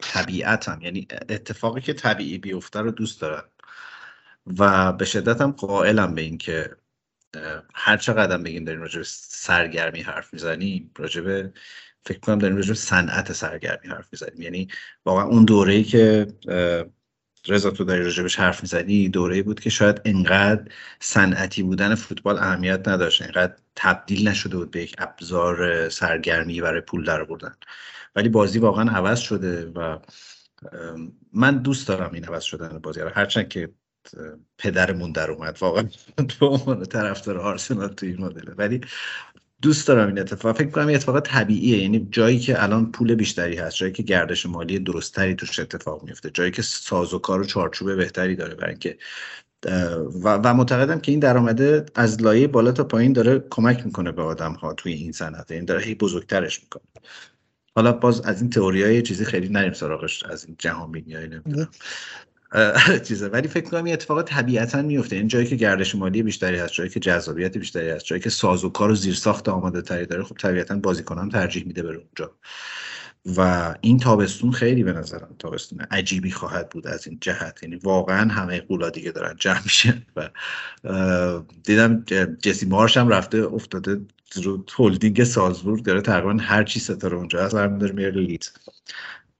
طبیعتم، یعنی اتفاقی که طبیعی بیفته رو دوست دارم و به شدتم قائلم به این که هر چه قدم بگیم داریم راجع به سرگرمی حرف میزنیم، راجع به فکر کنم داریم راجع به صنعت سرگرمی حرف میزنیم. یعنی واقعا اون دوره‌ای که رضا تو داری راجع بهش حرف میزنی دوره‌ای بود که شاید انقدر صنعتی بودن فوتبال اهمیت نداشت، انقدر تبدیل نشده بود به یک ابزار سرگرمی برای پول درآوردن، ولی بازی واقعا عوض شده و من دوست دارم این عوض شدن بازی رو، هرچند که پدرمون در اومد واقعا به عنوان طرفدار آرسنال تو این مدل، ولی دوست دارم این اتفاق. فکر می‌کنم این اتفاق طبیعیه، یعنی جایی که الان پول بیشتری هست، جایی که گردش مالی درستری توش اتفاق میفته، جایی که سازوکار و چارچوب بهتری داره برای اینکه و, و معتقدم که این درآمده از لایه بالا تا پایین داره کمک میکنه به آدم‌ها توی این صنعت، این داره هی بزرگترش میکنه. حالا باز از این تئوریای چیزی خیلی نریم سراغش، از این جهانبینیای نمیدونم چیزا، ولی فکر می‌کنم این اتفاقات طبیعتاً میفته. این جایی که گردش مالی بیشتری هست، جایی که جذابیت بیشتری هست، جایی که سازوکار و زیرساخت آماده‌تری داره، خب طبیعتاً بازیکنان ترجیح میده بره اونجا. و این تابستون خیلی به نظرم تابستون عجیبی خواهد بود از این جهت، یعنی واقعاً همه قولا دیگه دارن جمع میشن و دیدم جسی مارش هم رفته افتاده رو هلدینگ سالزبورگ، داره تقریباً هر چی ستاره اونجا هست برمی‌داره میاره لیدز.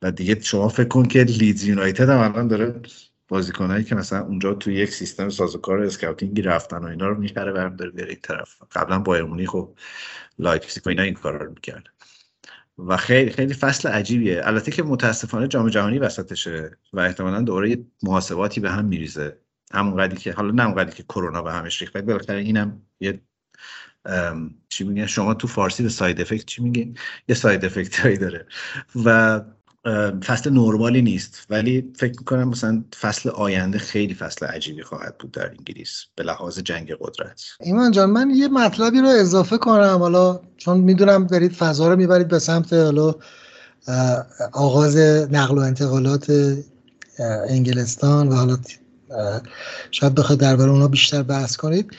و دیگه شما فکر کن که لیدز یونایتد هم الان داره بازیکنایی که مثلا اونجا تو یک سیستم سازوکار اسکاوتینگی رفتن و اینا رو میخره برام داره میاره این طرف. قبلا بایرن مونیخ و لایپزیگ و اینا این کارا رو میکردن و خیلی خیلی فصل عجیبیه. البته که متاسفانه جام جهانی وسطشه و احتمالاً دوره محاسباتی به هم میریزه، همونقدری که حالا نه اونقدری که کرونا به همش ریخت، ولی بالاخره اینم یه چی میگن شما تو فارسی به ساید افکت چی میگین، یه ساید افکتایی داره و فصل نورمالی نیست، ولی فکر میکنم مثلا فصل آینده خیلی فصل عجیبی خواهد بود در انگلیس به لحاظ جنگ قدرت. ایمان جان من یه مطلبی رو اضافه کنم، حالا چون میدونم برید فضا رو میبرید به سمت حالا آغاز نقل و انتقالات انگلستان و حالا شاید بخواد درباره اونا بیشتر بحث کنید.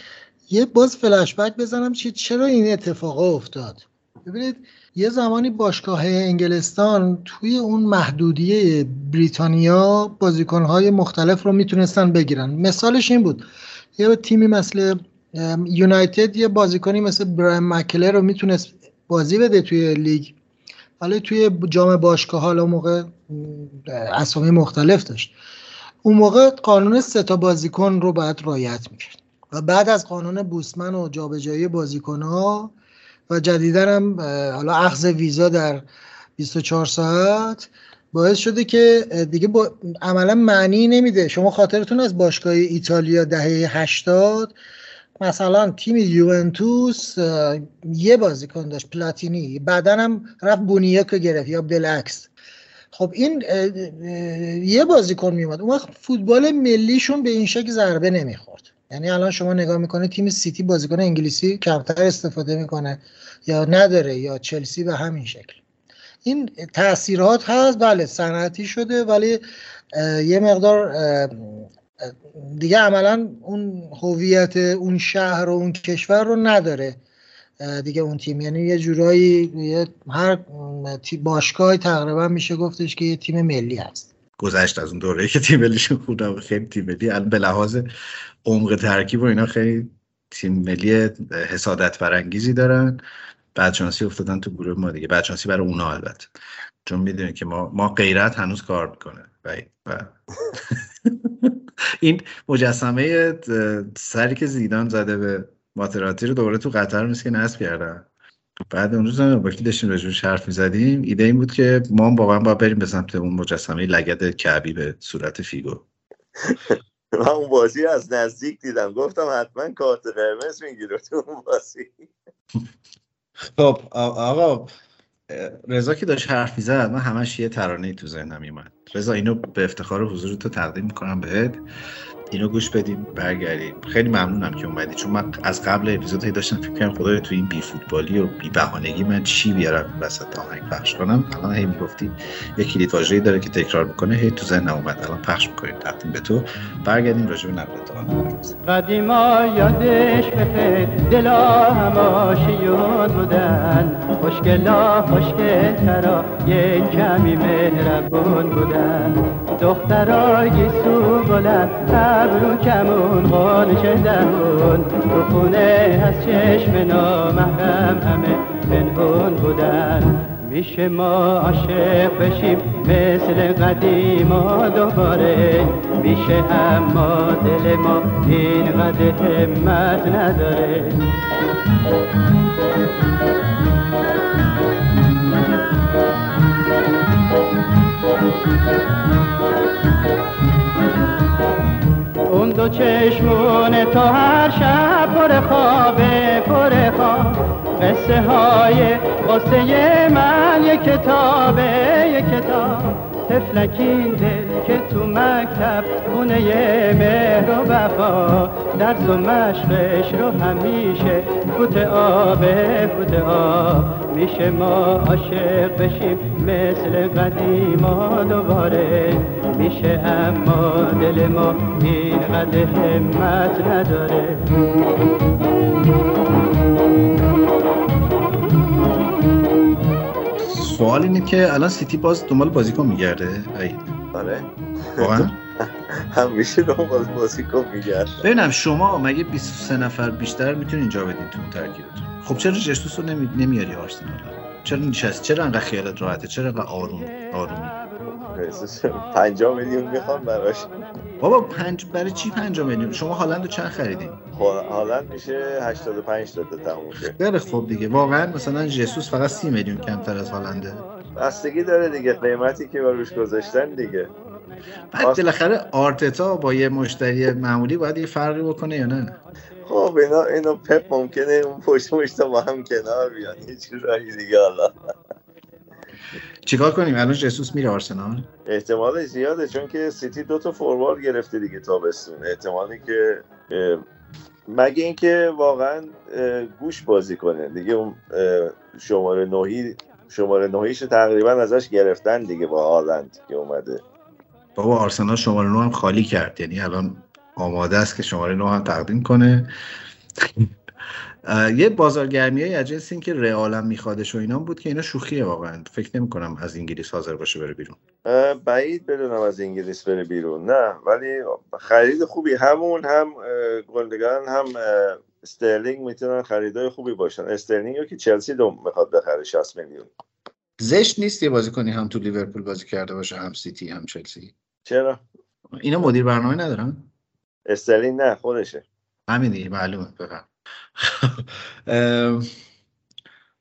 یه باز فلش بک بزنم چی چرا این اتفاقا افتاد. ببینید یه زمانی باشگاه انگلستان توی اون محدودیه بریتانیا بازیکن‌های مختلف رو میتونستن بگیرن. مثالش این بود یه تیمی مثل یونایتد یه بازیکنی مثل برایان مکلر رو میتونست بازی بده توی لیگ، ولی توی جام باشگاه حالا موقع اسامی مختلف داشت. اون موقع قانون سه تا بازیکن رو باید رعایت میکرد و بعد از قانون بوسمن و جابجایی بازیکن‌ها و جدیداً هم حالا اخذ ویزا در بیست و چهار ساعت باعث شده که دیگه با عملا معنی نمیده. شما خاطرتون از باشگاه ایتالیا دهه هشتاد مثلا تیم یوونتوس یه بازیکن داشت پلاتینی، بعدن هم رفت بونیه که گرفت یا بالعکس. خب این اه اه یه بازیکن میومد اون وقت فوتبال ملیشون به این شکل ضربه نمیخورد. یعنی الان شما نگاه میکنه تیم سیتی بازیکن انگلیسی کمتر استفاده میکنه یا نداره، یا چلسی به همین شکل. این تأثیرات هست، بله صنعتی شده، ولی یه مقدار دیگه عملا اون هویت اون شهر و اون کشور رو نداره دیگه اون تیم. یعنی یه جورایی هر باشگاه تقریبا میشه گفتش که یه تیم ملی هست. گذشت از اون دوره که تیم ملیشون خوندم خیلی تیم ملی الان به لحاظ عمق ترکیب و اینا خیلی تیم ملی حسادت برانگیزی دارن. بدشانسی افتادن تو گروه ما دیگه، بدشانسی برای اونا البته، چون میدونی که ما ما غیرت هنوز کار میکنه و این مجسمه سری که زیدان زده به ماتراتی رو دوباره تو قطر نیست که نصب کردن بعد اون روز هم با کی داشتیم راجعش حرف می‌زدیم، ایده این بود که ما هم واقعا باید بریم به سمت اون مجسمه لگد کعبی به صورت فیگو. من اون بازی از نزدیک دیدم، گفتم حتما کارت قرمز میگیره تو اون بازی. خب آقا رضا که داشت حرف می‌زد من همش یه ترانه تو ذهنم میومد. رضا اینو به افتخار حضور تو تقدیم می‌کنم بهت، اینو گوش بدیم برگردیم. خیلی ممنونم که اومدی، چون من از قبل اپیزودی داشتم فکر می‌کردم خدایا تو این بی فوتبالی و بی بهانگی من چی بیارم وسط آهنگ پخش کنم. الان هی میگفتی یه کلید واژه‌ای داره که تکرار می‌کنه، هی تو ذهنم اومد الان پخش می‌کنیم تقدیم به تو. برگردیم راجع به نقل تا قدیما یادش بخیر دلا هماشیون بودن، خوشگلا خوشگل ترا یه کمی مهربون بودن، دخترای سو گلن ابرو کمون قانه شدمون، تو خونه از چشم نامحرم همه پنهون بودن. میشه ما عاشق بشیم مثل قدیما دوباره، میشه اما دل ما اینقدر همت نداره. اون دو چشمون تا هر شب پر خوابه پر خواب، قصه های قصه من یک کتابه یک کتاب، تفلکین دل که تو مکتب خونه مهر و وفا، درس و مشقش رو همیشه فوت آبه فوت آب، میشه ما عاشق بشیم مثل قدیما دوباره، میشه اما دل ما اینقدر همت نداره. سوال اینه که الان سیتی باز دنبال بازیکن میگرده؟ آره واقعا همیشه دنبال بازیکن میگرده. ببینم شما مگه بیست و سه نفر بیشتر میتونین جا بدین تو ترکیبتون؟ خب چرا جستوس رو نمی... نمیاری آرسنال؟ چرا نشست؟ چرا انقدر خیالت راحته؟ چرا انقدر آروم آرومی؟ پنجاه میلیون میخوام براش. بابا پنج برای چی پنجاه میلیون؟ شما هالند رو چند خریدین؟ هالند میشه هشتاد و پنج داده تموم شه. خیلی خوب دیگه. واقعا مثلا جسوس فقط سی میلیون کمتر از هالنده. بستگی داره دیگه قیمتی که باروش گذاشتن دیگه. بعد آس... بالاخره آرتتا با یه مشتری معمولی باید یه فرقی بکنه یا نه؟ خب اینا اینو پپ ممکنه اون پشت مشتا با هم کنار بیان. یه جورایی دیگه حالا. چیکار کنیم؟ الان جسوس میره آرسنال؟ احتمال زیاده چون که سیتی دو تا فوروارد گرفته دیگه تابستون. احتمالی که مگه اینکه واقعا گوش بازی کنه دیگه، اون شماره نهی شماره نهیش تقریبا ازش گرفتن دیگه با هالند که اومده. بابا آرسنال شماره نه هم خالی کرد، یعنی الان آماده است که شماره نه هم تقدیم کنه. یه بازارگرمیای اجنس این که رئالم میخوادش و اینا بود که اینا شوخیه واقعا. فکر نمی کنم از انگلیس حاضر باشه بره بیرون. بعید بدونم از انگلیس بره بیرون، نه، ولی خرید خوبی همون هم گوندگان هم استرلینگ میتونن خریدای خوبی باشن. استرلینگ که چلسی دوم میخواد بخره شصت میلیون. زشت نیست یه بازیکنی هم تو لیورپول بازی کرده باشه هم سیتی هم چلسی. چرا اینا مدیر برنامه ندارن؟ استرلینگ نه، خودشه. همین دیگه معلومه. بفهم.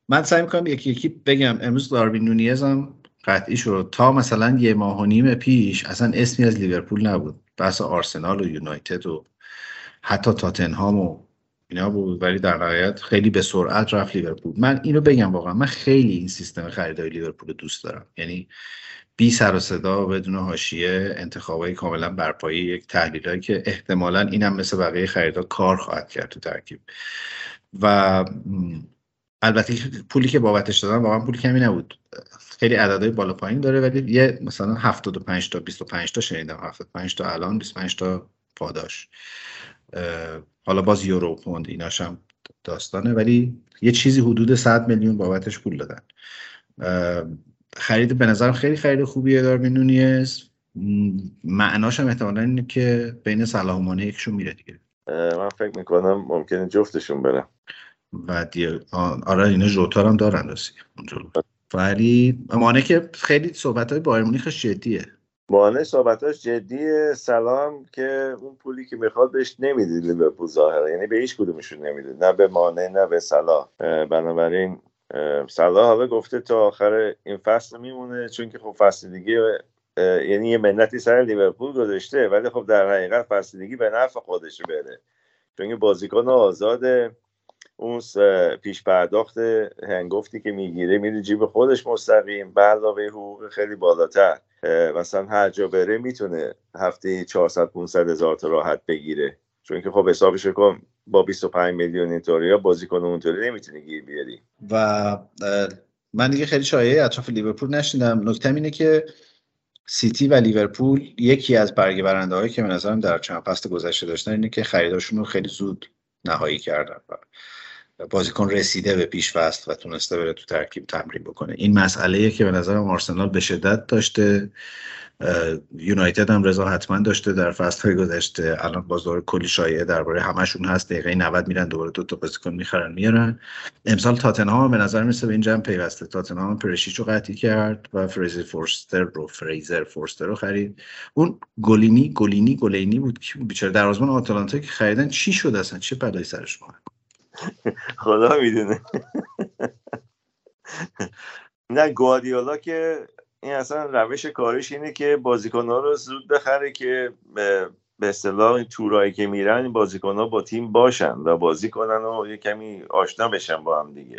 من سعی میکنم یکی یکی بگم. امروز داروین نونیز هم قطعی شد. تا مثلا یه ماه و نیم پیش اصلا اسمی از لیورپول نبود، بس آرسنال و یونایتد و حتی تاتنهام و اینا بود، ولی در نهایت خیلی به سرعت رفت لیورپول. من اینو بگم واقعا من خیلی این سیستم خریدای لیورپول رو دوست دارم، یعنی بی سر و صدا بدون حاشیه، انتخابای کاملا برپایی، یک تحلیلایی که احتمالاً اینم مثل بقیه خریدا کار خواهد کرد تو ترکیب. و البته پولی که بابتش دادن واقعا پول کمی نبود، خیلی عددهای بالا پایین داره، ولی یه مثلا هفتاد و پنج تا بیست و پنج تا شنیدم، هفتاد و پنج تا الان، بیست و پنج تا پاداش، حالا باز یورو پوند ایناش هم داستانه، ولی یه چیزی حدود صد میلیون بابتش پول دادن. خرید به نظرم خیلی خرید خوبیه داروین نونیز. معناش هم احتمالاً اینه که بین صلاح و مانه یکشون میره دیگه. من فکر میکنم ممکنه جفتشون برن و دیگه آره اینا ژوتا هم دارن راستی اونجوری. ولی مانه که خیلی صحبت‌های بایرن مونیخش جدیه. مانه صحبتاش جدیه، سلام که اون پولی که میخواد بهش نمیدید به ظاهر، یعنی به هیچ کدومشون نمیدید، نه به مانه نه به صلاح. بنابراین صلاح حالا گفته تا آخر این فصل میمونه، چون که خب فصل دیگه یعنی یه منتی سر لیورپول گذاشته، ولی خب در حقیقت فصل دیگه به نفع خودش بره، چون که بازیکن آزاده، اون پیش پرداخت هنگفتی که میگیره میره جیب خودش مستقیم، به علاوه حقوق خیلی بالاتر، مثلا هر جا بره میتونه هفته چهارصد پانصد هزار تا راحت بگیره، چون که خب حسابش کن با بیست و پنج میلیون اینطوریا بازیکن اونطوری نمیتونه گیر بیاری. و من دیگه خیلی شایعه اطراف لیورپول نشیدم. نکتم اینه که سیتی و لیورپول یکی از برگ برنده‌هایی که به نظرم در چند فصل گذشته داشتن اینه که خریداشون رو خیلی زود نهایی کردن و بازیکن رسیده به پیش فصل و تونسته بره تو ترکیب تمرین بکنه. این مسئله‌ایه که به نظرم آرسنال به شدت داشته، یونایتد هم رضا حتما داشته در فصل‌های گذشته. الان باز دوباره کلی شایعه درباره همشون هست، دقیقه نود میرن دوباره دو تا بازیکن میخرن میارن. امسال تاتنهام به نظر میسه به این جمع پیوسته. تاتنهام پرشیچ رو قطعی کرد و فریزر فورستر رو فریزر فورستر رو خرید. اون گولینی گولینی گولینی بود بیچاره دروازه‌بان آتالانتا که خریدن چی شد اصلا؟ چه بلایی سرش اومد خدا میدونه. نه گواردیولا که این اصلا روش کارش اینه که بازیکن‌ها رو زود بخره که به اصطلاح این تورایی که میرن بازیکن‌ها با تیم باشن و بازی کنن و یه کمی آشنا بشن با هم دیگه.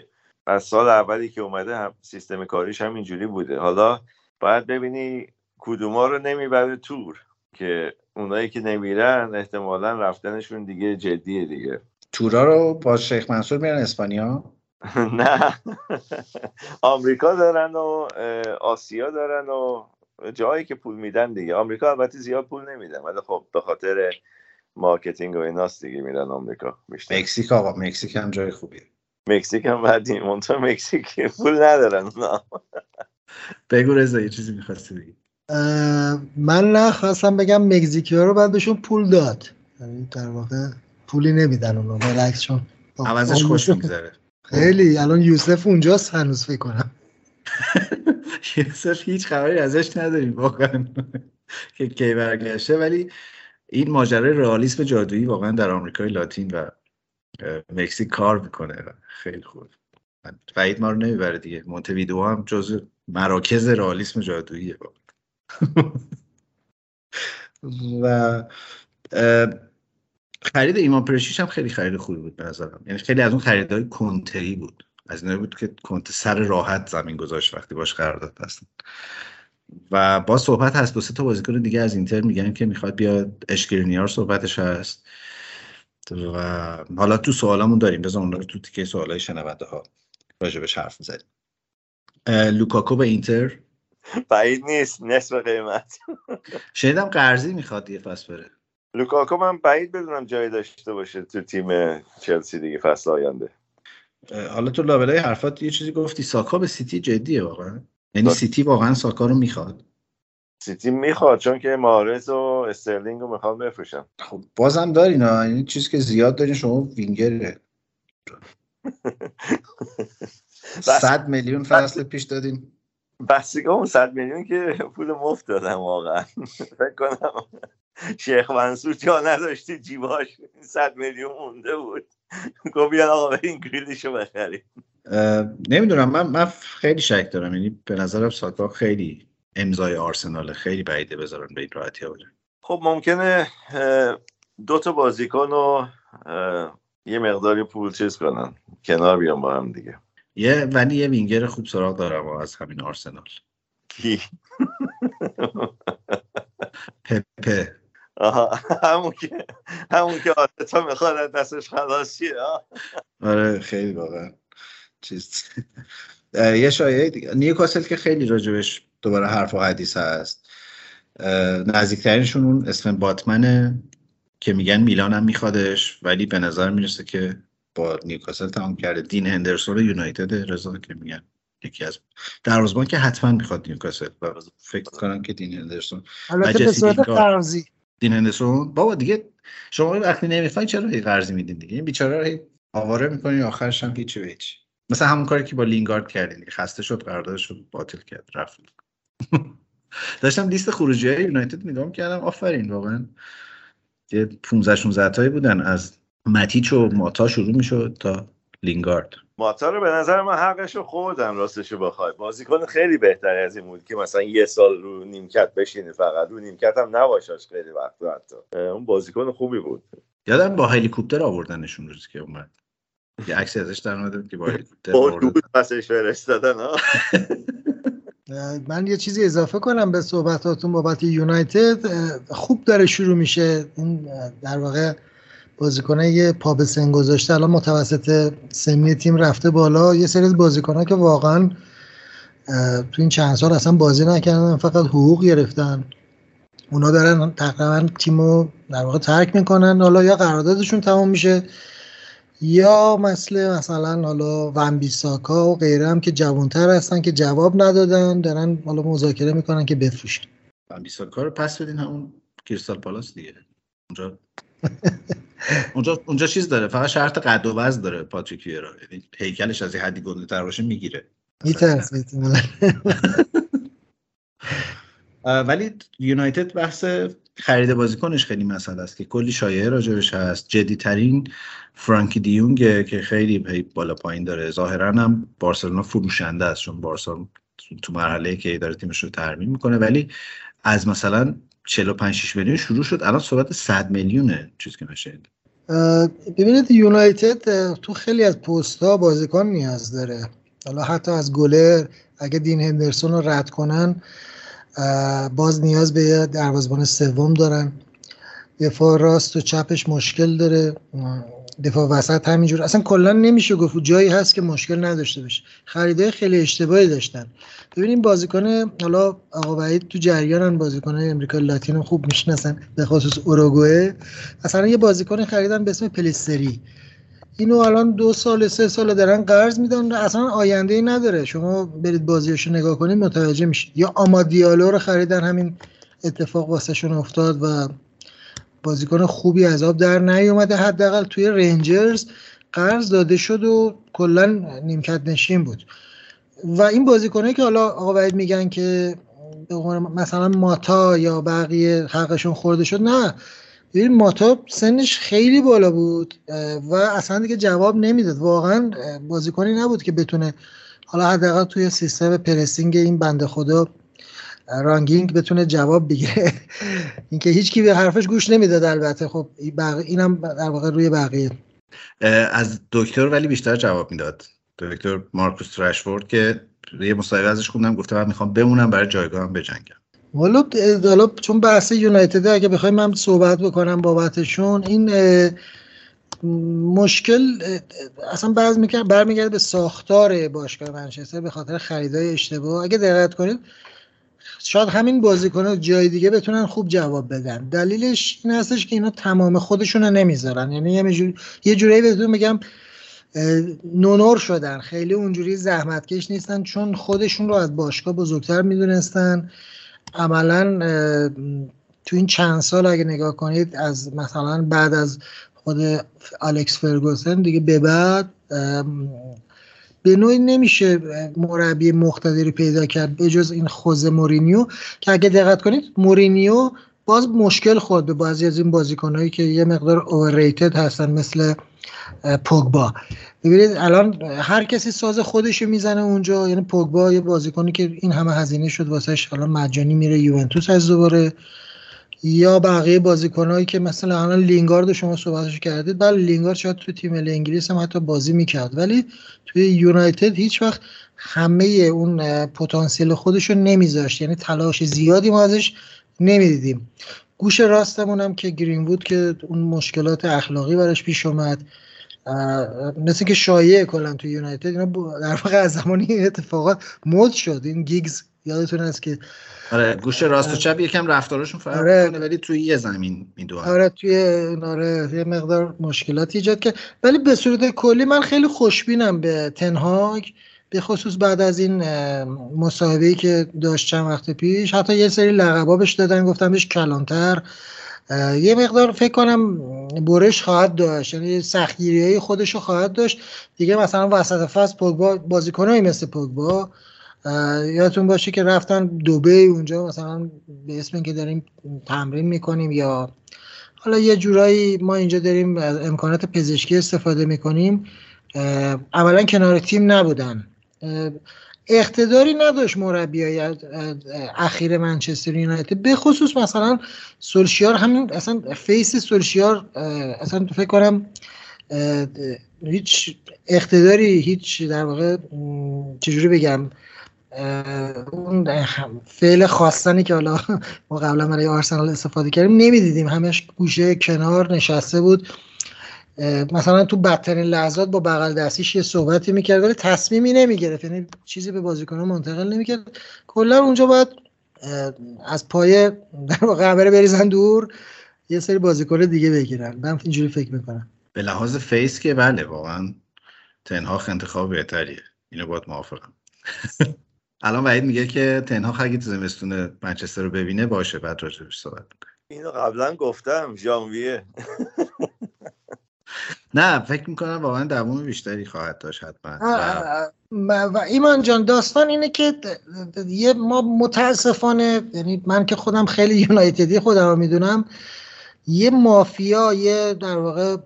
از سال اولی که اومده هم سیستم کاریش هم اینجوری بوده. حالا باید ببینی کدوما رو نمیبره تور، که اونایی که نمیرن احتمالاً رفتنشون دیگه جدیه دیگه. تورا رو با شیخ منصور میرن اسپانیا؟ نه آمریکا دارن و آسیا دارن و جایی که پول میدن دیگه. آمریکا البته زیاد پول نمیدن، ولی خب به خاطر مارکتینگ و ایناست دیگه میرن آمریکا بیشتر. مکزیک آقا، مکزیک هم جای خوبیه. مکزیک هم بعدی منطقه مکزیک پول ندارن. بگو رضا یه چیزی می‌خواستی بگی. من نه خواستم بگم مکزیکی‌ها رو بعد بهشون پول داد، یعنی در واقع پولی نمیدن اونا، بلکه چون عوضش خوش می‌گذره. خیلی الان یوسف اونجاست هنوز فکر کنم. یوسف هیچ خبری ازش نداریم واقعا که کی برگشته، ولی این ماجرای رئالیسم جادویی واقعا در آمریکای لاتین و مکزیک کار میکنه. خیلی خوب وعید ما رو نمیبره دیگه. مونتویدو هم جزو مراکز رئالیسم جادوییه و خرید ایمان پرشیش هم خیلی خرید خوبی بود به نظرم، یعنی خیلی از اون خریدهای کنته‌ای بود، از اینایی بود که کنته سر راحت زمین گذاشت وقتی باش قرارداد بستن. و با صحبت هست دو سه تا بازیکن دیگه از اینتر میگن که میخواد بیاد، اشکرینیار صحبتش هست و حالا تو سوالامون داریم، بذار اونها رو تو تیکه سوالای شنونده‌ها راجبش حرف میزنیم. لوکاکو به اینتر بعید نیست، نصف قیمت. شنیدم قرضی میخواد یه فصل بره. لوکاکو من بعید بدونم جایی داشته باشه تو تیم چلسی دیگه فصل آینده. حالا تو لابلای حرفات یه چیزی گفتی، ساکا به سیتی جدیه واقعا؟ یعنی سیتی واقعا ساکا رو میخواد؟ سیتی میخواد، چون که مارز و استرلینگ رو میخواد بفروشن. خب بازم دارین ها، یعنی چیزی که زیاد دارین شما وینگره. صد میلیون فصل پیش دادین. بسیگه اون صد میلیون که پول مفت دادم واقعا. فکر کنم شیخ منصور جا نداشتی جیباش صد میلیون مونده بود، گفت بیان آقا به این گریلیشو بخریم. نمیدونم، من من خیلی شک دارم، یعنی به نظرم ساکا خیلی امضای آرسناله، خیلی بعیده بذارن به این راحتی ها. خب ممکنه دو تا بازیکن و یه مقداری پول چیز کنن کنار بیان با هم دیگه. یه ولی یه وینگر خوب سراغ دارم از همین آرسنال. کی؟ پپه. آها همون که همون که آرتتا میخواد دستش خلاص شه. آره خیلی واقعا چیز. یه شایعه دیگه نیوکاسل که خیلی راجبش دوباره حرف و حدیث هست. نزدیکترینشون اون اسم باتمنه که میگن میلان هم میخوادش، ولی به نظر میرسه که با نیوکاسل تمام کرده. دین هندرسون یونایتد رضا که میگن یکی از دروازه‌بان که حتما میخواد نیوکاسل، و فکر کنم که دین هندرسون البته به صورت قرضی. دین هندرسون بابا دیگه شما وقتی نمیخواید چرا هی قرض میدین دیگه؟ این بیچاره رو هی آواره میکنین آخرش هم هیچ هیچ، مثلا همون کاری که با لینگارد کردین، خسته شد قراردادش رو باطل کرد رفت. داشتم لیست خروجی‌های یونایتد میدم کردم، آفرین واقعا یه پانزده شانزده تایی بودن، از ماتیچ و ماتا شروع میشد تا لینگارد. ماتا رو به نظر من حقشو خوردم راستشو بخوای. بازیکن خیلی بهتری از این بود که مثلا یه سال رو نیمکت بشینه، فقط رو نیمکت هم نباشاش خیلی وقت. حتی اون بازیکن خوبی بود. یادم با هلیکوپتر آوردنشون روزی که اومد یه عکس ازش در اومد که با هلیکوپتر آوردن پسش فرستادن ها. من یه چیزی اضافه کنم به صحبتاتون بابت یونایتد. خوب داره شروع میشه این در واقع بازیکن‌ها یه پا به سن گذاشته، الان متوسط سنی تیم رفته بالا. یه سری از بازیکن‌ها که واقعا تو این چند سال اصلا بازی نکردن، فقط حقوق گرفتن، اونا دارن تقریبا تیمو در واقع ترک میکنن. حالا یا قراردادشون تمام میشه یا مثل مثلا حالا ون بیساکا و غیره هم که جوانتر هستن که جواب ندادن، دارن حالا مذاکره میکنن که بفروشن. ون بیساکا رو پس بدین همون کریستال پالاس دیگه. اونجا اونجا اونجا چیز داره، فقط شرط قد و وزن داره. پاتریک ویرا یعنی هیکلش از این حدی گنده‌تر باشه میگیره، میترسه احتمالاً. ولی یونایتد بحث خرید بازیکنش خیلی مسئله است که کلی شایعه راجعش هست. جدی‌ترین فرانکی دیونگه که خیلی بالا پایین داره، ظاهراً هم بارسلونا فروشنده است چون بارسا تو مرحله‌ای که داره تیمش رو ترمیم میکنه. ولی از مثلا چهل و پنج شش میلیون شروع شد، الان صحبت صد میلیونه چیز که نشه. ببینید یونایتد تو خیلی از پست‌ها بازیکن نیاز داره، حالا حتی از گلر اگه دین هندرسون رو رد کنن باز نیاز به دروازه‌بان سوم دارن. دفاع راست و چپش مشکل داره، دفاع وسط همینجور. اصلا کلا نمیشه گفت جایی هست که مشکل نداشته باشه. خریدای خیلی اشتباهی داشتن. ببینیم بازیکن، حالا آقا وحید تو جریانن، بازیکن‌های آمریکا لاتین خوب میشناسن، به خصوص اوروگوئه. اصلا یه بازیکن خریدن به اسم پلیستری، اینو الان دو سال سه سال دارن قرض میدن، اصلا آینده‌ای نداره. شما برید بازیاشو نگاه کنید متوجه میشید. یا آمادیالو رو خریدن، همین اتفاق واسهشون افتاد و بازیکن خوبی از آب در نیومده. حداقل توی رنجرز قرض داده شد و کلا نیمکت نشین بود. و این بازیکنایی که حالا آقا وحید میگن که مثلا ماتا یا بقیه حقشون خورده شد، نه. ببین ماتا سنش خیلی بالا بود و اصلا دیگه جواب نمیداد، واقعا بازیکنی نبود که بتونه حالا حداقل توی سیستم پرسینگ این بنده خدا رانگینگ بتونه جواب بگیره. اینکه هیچکی به حرفش گوش نمیداد. البته خب اینم در واقع روی بقیه. از دکتر ولی بیشتر جواب میداد، دکتر مارکوس رشفورد، که یه مصاحبه ازش خوندم گفته من میخوام بمونم برای جایگاهم بجنگم. والا حالا چون بحث یونایتد اگه بخوایم من صحبت بکنم بابتشون، این مشکل اصلا باز میگه برمیگرده به ساختار باشگاه منچستر به خاطر خریدای اشتباه. اگه دقت کنید شاید همین بازیکن‌ها جای دیگه بتونن خوب جواب بدن. دلیلش این هستش که اینا تمام خودشون رو نمیذارن، یعنی یه جور یه جوری بهتون میگم نونور شدن، خیلی اونجوری زحمتکش نیستن چون خودشون رو از باشگاه بزرگتر میدونستن. عملاً تو این چند سال اگه نگاه کنید از مثلا بعد از خود الکس فرگوسن دیگه به بعد به نوعی نمیشه مربی مقتدری پیدا کرد به جز این خوزه مورینیو، که اگه دقت کنید مورینیو باز مشکل خورد به بعضی از این بازیکنایی که یه مقدار اورریتد هستن مثل پوگبا. ببینید الان هر کسی ساز خودشو میزنه اونجا، یعنی پوگبا یه بازیکنی که این همه هزینه شد واسهش الان مجانی میره یوونتوس از دوباره، یا بقیه بازیکنایی که مثلا الان لینگارد شما صحبتش کردید. بله لینگارد شاید تو تیم ملی انگلیس هم حتی بازی میکرد، ولی توی یونایتد هیچ وقت همه اون پتانسیل خودش رو نمیذاشت، یعنی تلاش زیادی ما ازش نمیدیدیم. گوش راستمون هم که گرین‌وود که اون مشکلات اخلاقی براش پیش اومد، مثل که شایعه کلا توی یونایتد اینا در واقع از زمانی اتفاقات مد شد. این گیگز یادتون هست که آره گوشه راست و چپ یکم رفتارشون فرق آره کنه، ولی توی یه زمین میدوند آره توی آره یه مقدار مشکلات ایجاد کرد. ولی به صورت کلی من خیلی خوشبینم به تن هاگ، به خصوص بعد از این مصاحبه‌ای که داشت چند وقت پیش. حتی یه سری لقبا بهش دادن، گفتن بهش کلانتر. یه مقدار فکر کنم برش خواهد داشت، یعنی سختگیری‌های خودش رو خواهد داشت دیگه. مثلا وسط فصل پوگبا، بازیکنایی مثل پوگبا یادتون باشه که رفتن دبی، اونجا مثلا به اسم اینکه داریم تمرین میکنیم یا حالا یه جورایی ما اینجا داریم از امکانات پزشکی استفاده میکنیم، عملا کنار تیم نبودن. اقتداری نداشت مربیای اخیر منچستر یونایتد، به خصوص مثلا سولشیار. همین اصلا فیس سولشیار اصلا فکر کنم هیچ اقتداری، هیچ در واقع چجوری بگم اون فعل خواستنی که حالا ما قبلا برای آرسنال استفاده کردیم نمیدیدیم. همش گوشه کنار نشسته بود، مثلا تو بدترین لحظات با بغل دستیش یه صحبتی میکرد ولی تصمیمی نمیگرفت، یعنی چیزی به بازیکنان منتقل نمیکرد. کلا اونجا باید از پای در واقع عبره بریزن دور، یه سری بازیکن دیگه بگیرن. من اینجوری فکر میکنم به لحاظ فیس که بله واقعا تن هاگ انتخاب بهتریه، اینو باید موافقم. الان وحید میگه که تن هاگ اگه تو زمستون منچستر رو ببینه باشه بعد راجعش صحبت میکنه. اینو قبلا گفتم ژانویه. نه فکر میکنم واقعا دوام بیشتری خواهد داشت حتما. و ایمان جان داستان اینه که یه ما متاسفانه، یعنی من که خودم خیلی یونایتدی خودم رو میدونم، یه مافیا، یه در واقع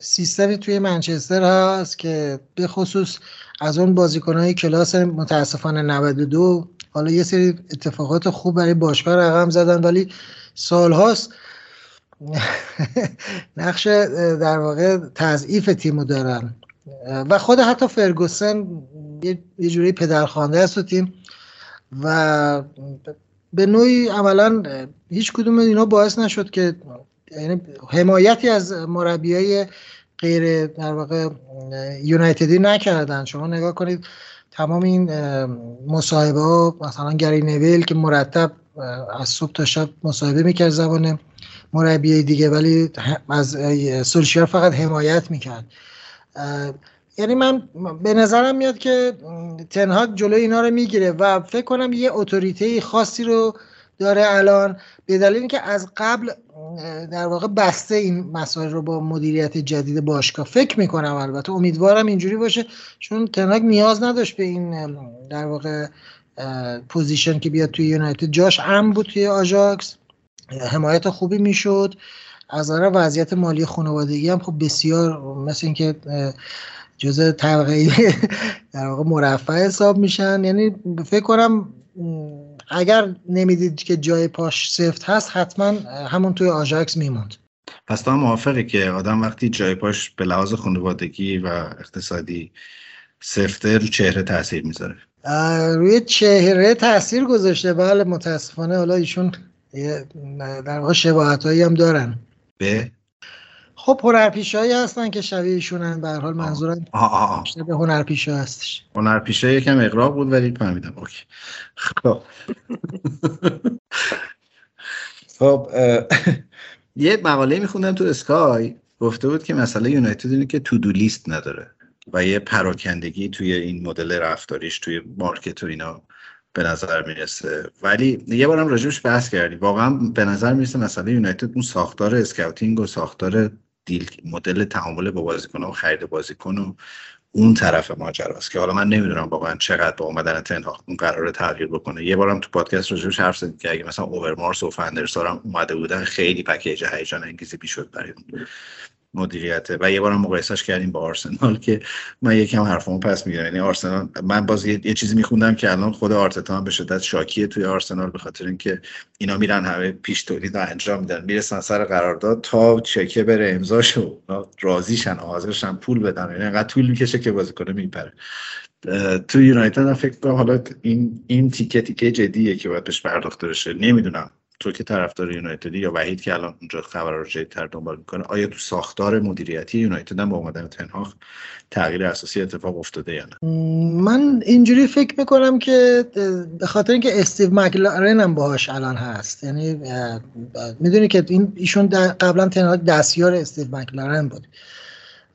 سیستمی توی منچستر هست که به خصوص از اون بازیکنهای کلاس متاسفانه نود و دو، حالا یه سری اتفاقات خوب برای باشگاه رقم زدن ولی سالهاست نقش در واقع تضعیف تیمو دارن و خود حتی فرگوسن یه جوری پدرخوانده است تو تیم و به نوعی عملا هیچ کدوم اینا باعث نشد که یعنی حمایتی از مربیای غیر در واقع یونایتدی نکردن. شما نگاه کنید تمام این مصاحبه ها، مثلا گری نویل که مرتب از صبح تا شب مصاحبه میکرد زبان مربیای دیگه ولی از سولشیار فقط حمایت میکرد. یعنی من به نظرم میاد که تن هاگ جلوی اینا رو میگیره و فکر کنم یه اتوریته خاصی رو داره الان، به دلیل اینکه از قبل در واقع بسته این مسائل رو با مدیریت جدید باشگاه. فکر میکنم البته امیدوارم اینجوری باشه، چون تن هاگ نیاز نداشت به این در واقع پوزیشن که بیاد توی یونایتد، جاش امن بود توی آجاکس، حمایت خوبی میشد. از نظر وضعیت مالی خانوادگی هم خب بسیار مثل اینکه جزء طبقه در واقع مرفه حساب میشن. یعنی فکر کنم اگر نمیدید که جای پاش سفت هست حتما همون توی آژاکس میموند. پس تو هم موافقی که آدم وقتی جای پاش به لحاظ خانوادگی و اقتصادی سفته رو چهره تاثیر میذاره؟ روی چهره تاثیر گذاشته بله متاسفانه. حالا ایشون در واقع شباهتایی هم دارن به خب هنرپیشایی هستن که شبیه ایشونن. به هر حال منظورم شبیه هنرپیشه هستش. هنرپیشه یکم اغراق بود ولی فهمیدم اوکی. خب خب یه مقاله میخوندم تو اسکای، گفته بود که مسئله یونایتد اینه که تو دو لیست نداره و یه پراکندگی توی این مدل رفتاریش توی مارکت و اینا به نظر میرسه. ولی یه بارم راجبش بحث کردیم، واقعا به نظر میرسه مسئله یونایتد اون ساختار اسکاوتینگ و ساختار دیل مدل تعامل با بازیکن و خرید بازیکن و اون طرف ماجرا است که حالا من نمیدونم واقعا چقدر با اومدن تن هاگ اون قراره تغییر بکنه. یه بارم تو پادکست راجبش حرف زدیم که اگه مثلا اورمارس و فندرسارم اومده بودن خیلی پکیج هیجان انگیزی میشد برای اون مدیریته. و یه بارم مقایسهش کردیم با آرسنال که من یکم حرفمو پس میگیرم. یعنی آرسنال من باز یه, یه چیزی میخوندم که الان خود آرتتا هم به شدت شاکیه توی آرسنال، به خاطر اینکه اینا میرن همه پیش تولید رو انجام میدن، میرسن سر قرارداد تا چکه بره امضاشو راضیشن حاضرشن پول بدن، یعنی انقدر طول میکشه که بازیکن میپره. تو یونایتد هم فکر کنم حالا این این تیکه تیکه جدیه که باید بهش پرداخت بشه. نمیدونم تو که طرفدار یونایتدی یا وحید که الان اونجا خبر رو جدی‌تر دنبال میکنه، آیا تو ساختار مدیریتی یونایتد هم با اومدن تن هاگ تغییر اساسی اتفاق افتاده یا نه؟ من اینجوری فکر میکنم که به خاطر اینکه استیف مک لارن هم باهاش الان هست، یعنی میدونی که این ایشون قبلا تن هاگ دستیار استیف مک لارن بود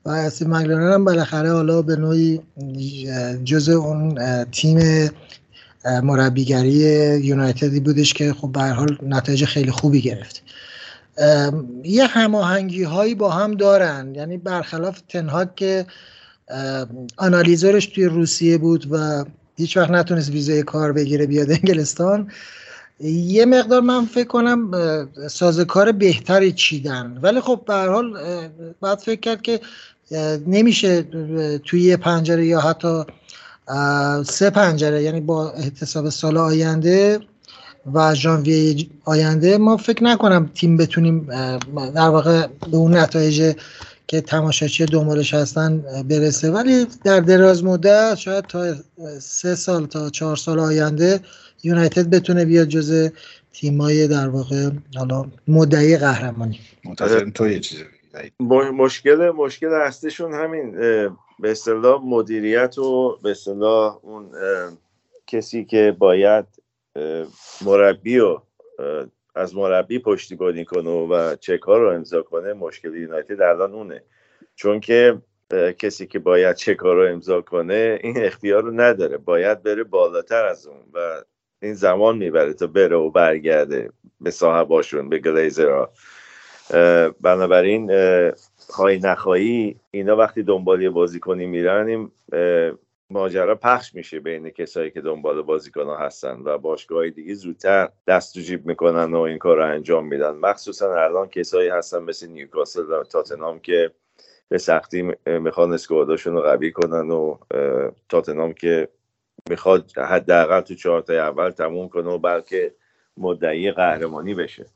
و استیف مک لارن هم بالاخره حالا به نوعی جزء اون تیم مربیگری یونایتدی بودش که خب به هر حال نتایج خیلی خوبی گرفت. یه هماهنگی هایی با هم دارن، یعنی برخلاف تن هاگ که آنالیزورش توی روسیه بود و هیچ وقت نتونست ویزای کار بگیره بیاد انگلستان، یه مقدار من فکر کنم سازوکار بهتری چیدن. ولی خب به هر حال باید فکر کرد که نمیشه توی یه پنجره یا حتی سه پنجره، یعنی با احتساب سال آینده و ژانویه آینده ما فکر نکنم تیم بتونیم در واقع به اون نتایج که تماشاچی دنبالش هستن برسه، ولی در دراز مدت شاید تا سه سال تا چهار سال آینده یونایتد بتونه بیاد جزو تیمای در واقع حالا مدعی قهرمانی. منتظرم تو یه چیزی بگید. مشکل مشکل اصلیشون همین به اصطلاح مدیریت و به اصطلاح اون کسی که باید مربی و از مربی پشتیبانی کنه و چک‌ها رو امضا کنه، مشکل یونایتد الان اونه، چون که کسی که باید چک‌ها رو امضا کنه این اختیار رو نداره، باید بره بالاتر از اون و این زمان میبره تا بره و برگرده به صاحباشون، به گلیزرها. بنابراین خواهی نخواهی اینا وقتی دنبال بازیکنی میرن این ماجرا پخش میشه بین کسایی که دنبال بازیکن‌ها هستن و باشگاه‌های دیگه زودتر دست تو جیب میکنن و این کار رو انجام میدن، مخصوصا الان کسایی هستن مثل نیوکاسل و تاتنهام که به سختی میخوان اسکواداشون رو قوی کنن و تاتنهام که میخواد حداقل تو چهارتای اول تموم کنه و بلکه مدعی قهرمانی بشه.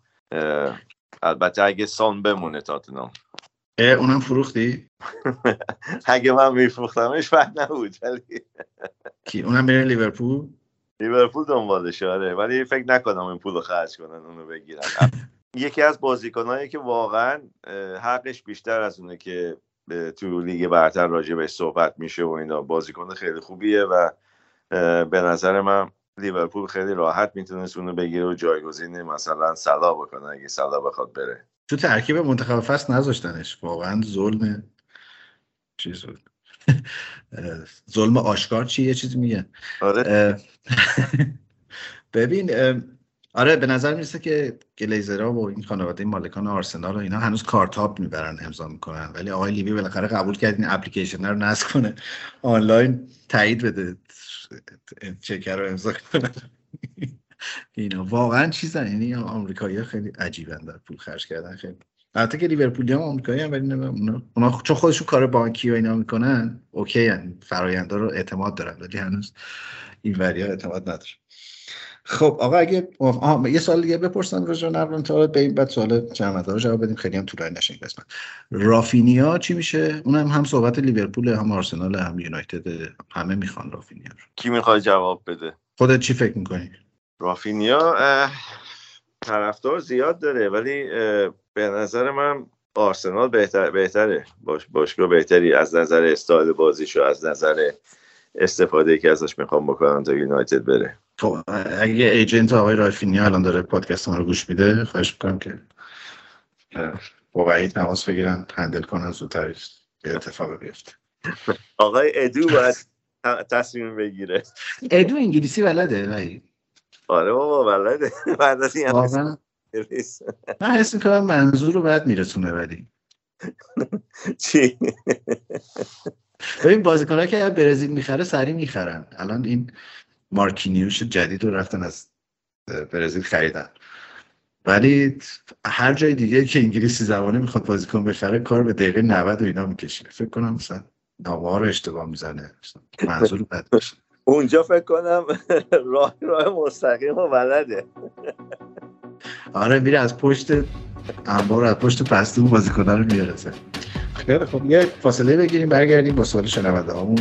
البته اگه سان بمونه تاتنهام. اه اونم فروختی؟ اگه من میفروختمش فرق نبود. کی اونم بره لیورپول؟ لیورپول دنبالش آره، ولی فکر نکنم این پولو خرج کنن اونو بگیرن. یکی از بازیکنایی که واقعا حقش بیشتر از اونه که تو لیگ برتر راجع بهش صحبت میشه و اینا، بازیکن خیلی خوبیه و به نظر من لیورپول خیلی راحت میتونست اونو بگیره و جایگزین مثلا صلاح بکنه اگه صلاح بخواد بره. تو ترکیب منتخب فصل نذاشتنش، واقعا ظلم چیز بود. ظلم آشکار چیه یه چیزی میگن. آره. ببین آره به نظر میرسه که گلیزرها و این خانواده مالکان آرسنال و اینا هنوز کارتاب میبرن امضا میکنن، ولی آقای لیبی بالاخره قبول کرد این اپلیکیشن رو نصب کنه، آنلاین تایید بده چکر رو امضا کنه. اینا واقعا چیزن، یعنی آمریکایی‌ها خیلی عجیبن در پول خرج کردن، خیلی البته که لیورپولی هم آمریکایی هم، ولی اونا اونا چون خودشون کار بانکی و اینا میکنن اوکی ان، فرایندا رو اعتماد دارن، ولی هنوز این وریا اعتماد نداره. خب آقا اگه آه، یه سوال دیگه بپرسن راجع به نقل انتقالات به این بعد سوال جمع‌دارا جواب بدیم، خیلی هم طولانی نشه این قسمت. رافینیا چی میشه؟ اونم هم صحبت لیورپول هم آرسنال هم یونایتد، همه میخوان رافینیا رو. کی میخواد جواب بده؟ خودت چی فکر میکنی؟ رافینیا طرفدار زیاد داره، ولی به نظر من آرسنال بهتر بهتره باش باشگاه بهتری از نظر استایل بازیشو، از نظر استفاده که ازش میخوام بکنم تا یونایتد بره. خب اگه ایجنت آقای رافینیا الان داره پادکست ما رو گوش میده، خواهش میکنم که واقعا تماس بگیرن، هندل کنن زودتر اتفاق بیفته. آقای ادو باید تصمیم بگیره. ادو انگلیسی بلده ولی آره بابا بلده. بعد از این هم من حس میکنم منظور رو بعد میرسونه. ولی چی؟ ببین بازیکن‌ها که اگه برزیل میخره سریع میخرن، الان این مارکینیوش جدید رو رفتن از برزیل خریدن، ولی هر جای دیگه که انگلیسی زبانه میخواد بازیکن بخره کار به دقیقه نود و اینا میکشه. فکر کنم مثلا نامه‌ها رو اشتباه میزنه، منظور رو بعد میشه. اونجا فکر کنم راه راه مستقیم و بلده. آره میره از پشت انبار، از پشت پستون بازیکن‌ها رو میاره. خیلی خوب یه فاصله بگیریم، برگردیم با سوال شنونده هامون.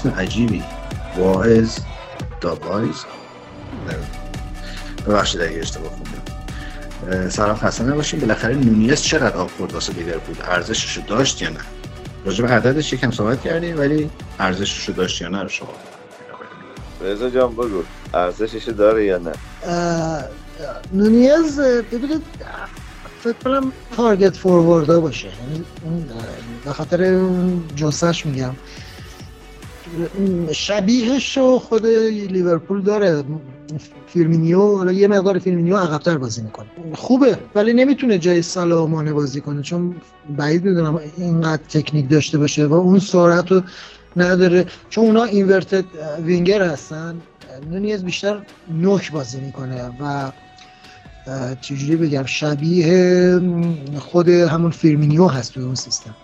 اسم عجیبی، واعظ دابایز، ببخشید اگه اشتباه خوندم، سلام خسته نباشیم. بالاخره نونیز چقدر آب خورد واسه لیورپول؟ ارزشش رو داشت یا نه؟ راجع به عددش یکم صحبت کردیم ولی ارزشش رو داشت یا نه رو شما رضا جان بگو، ارزشش داره یا نه؟ نونیز ببینید فکر کنم تارگت فورواردا باشه، یعنی به خاطر اون جسش میگم شبیهش رو خود لیورپول داره. فیرمینیو یه مقدار فیرمینیو عقب‌تر بازی میکنه، خوبه ولی نمیتونه جای صلاح و مانه بازی کنه چون بعید میدونم اینقدر تکنیک داشته باشه و اون سرعت رو نداره چون اونا اینورتد وینگر هستن. نونیز بیشتر نوک بازی میکنه و چجوری بگم شبیه خود همون فیرمینیو هست توی اون سیستم.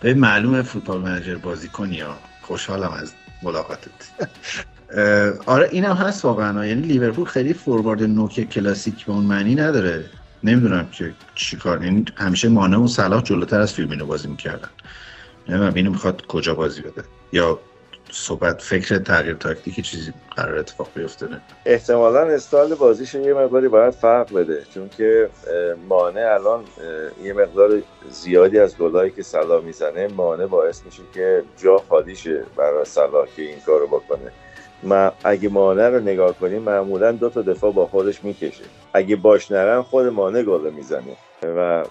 به معلومه فوتبال منیجر بازی کنی ها، خوشحالم از ملاقاتت. آره اینم هست واقعا، یعنی لیورپول خیلی فوروارد نوک کلاسیک به اون معنی نداره. نمیدونم که چی کار، یعنی همیشه مانه و صلاح جلوتر از فیرمینو بازی میکردن، نمیدونم اینو میخواد کجا بازی بده یا صحبت فکر تغییر تاکتیکی چیزی قرار اتفاق بیفته. احتمالاً استایل بازیش یه مقداری باید فرق بده چون که مانه الان یه مقدار زیادی از گلایی که صلاح میزنه مانه باعث میشه که جا خالی شه برای صلاح که این کارو بکنه. ما اگه مانه رو نگاه کنیم معمولاً دو تا دفاع با خودش میکشه، اگه باش نرن خود مانه گل میزنه و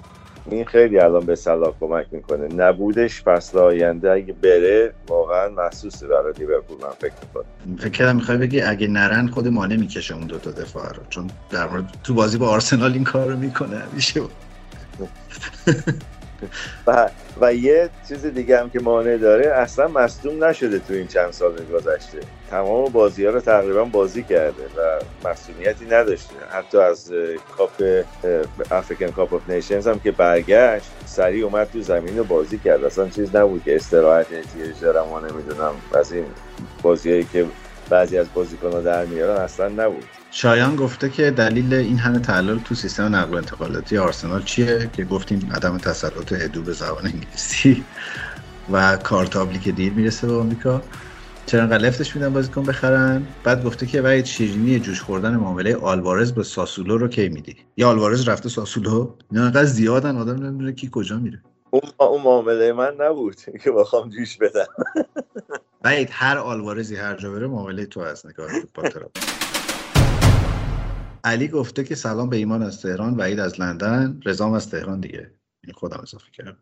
این خیلی الان به صلاح کمک میکنه. نبودش فصل آینده اگه بره واقعا محسوسه برای لیورپول. من فکر میکنم فکر کردم میخوای بگی اگه نرن خود مانه میکشه اون دو تا دفاع رو، چون در مورد تو بازی با آرسنال این کارو میکنه همیشه. و و یه چیز دیگه هم که مانع داره، اصلا مصدوم نشده تو این چند سال گذشته، تمام بازی‌ها رو تقریبا بازی کرده و مصدومیتی نداشته. حتی از کاپ افریکن کاپ اف نیشنز هم که برگشت سریع اومد تو زمین رو بازی کرد، اصلا چیز نبود که استراحت احتیاج داره. ما نمیدونم از این بازیایی که بعضی از بازیکن‌ها در میارن اصلا نبود. شایان گفته که دلیل این همه تعلل تو سیستم نقل و انتقالاتی آرسنال چیه که گفتیم عدم تسلط ادو به زبان انگلیسی و کارتابلی که دیر میرسه به آمریکا، چرا انقدر لفتش میدن بازیکن بخرن. بعد گفته که وای شیرینی جوش خوردن معامله آلوارز با ساسولو رو کی میدی؟ یا آلوارز رفته ساسولو؟ اینا انقدر زیادن آدم نمیدونه کی کجا میره. اون معامله من نبود که بخوام جوش بدم. باید هر آلوارزی هر جا بره معامله تو از نگاه فوتبالتراپی. علی گفته که سلام به ایمان از تهران، وحید از لندن، رضا از تهران دیگه، این خودم اضافه کردم.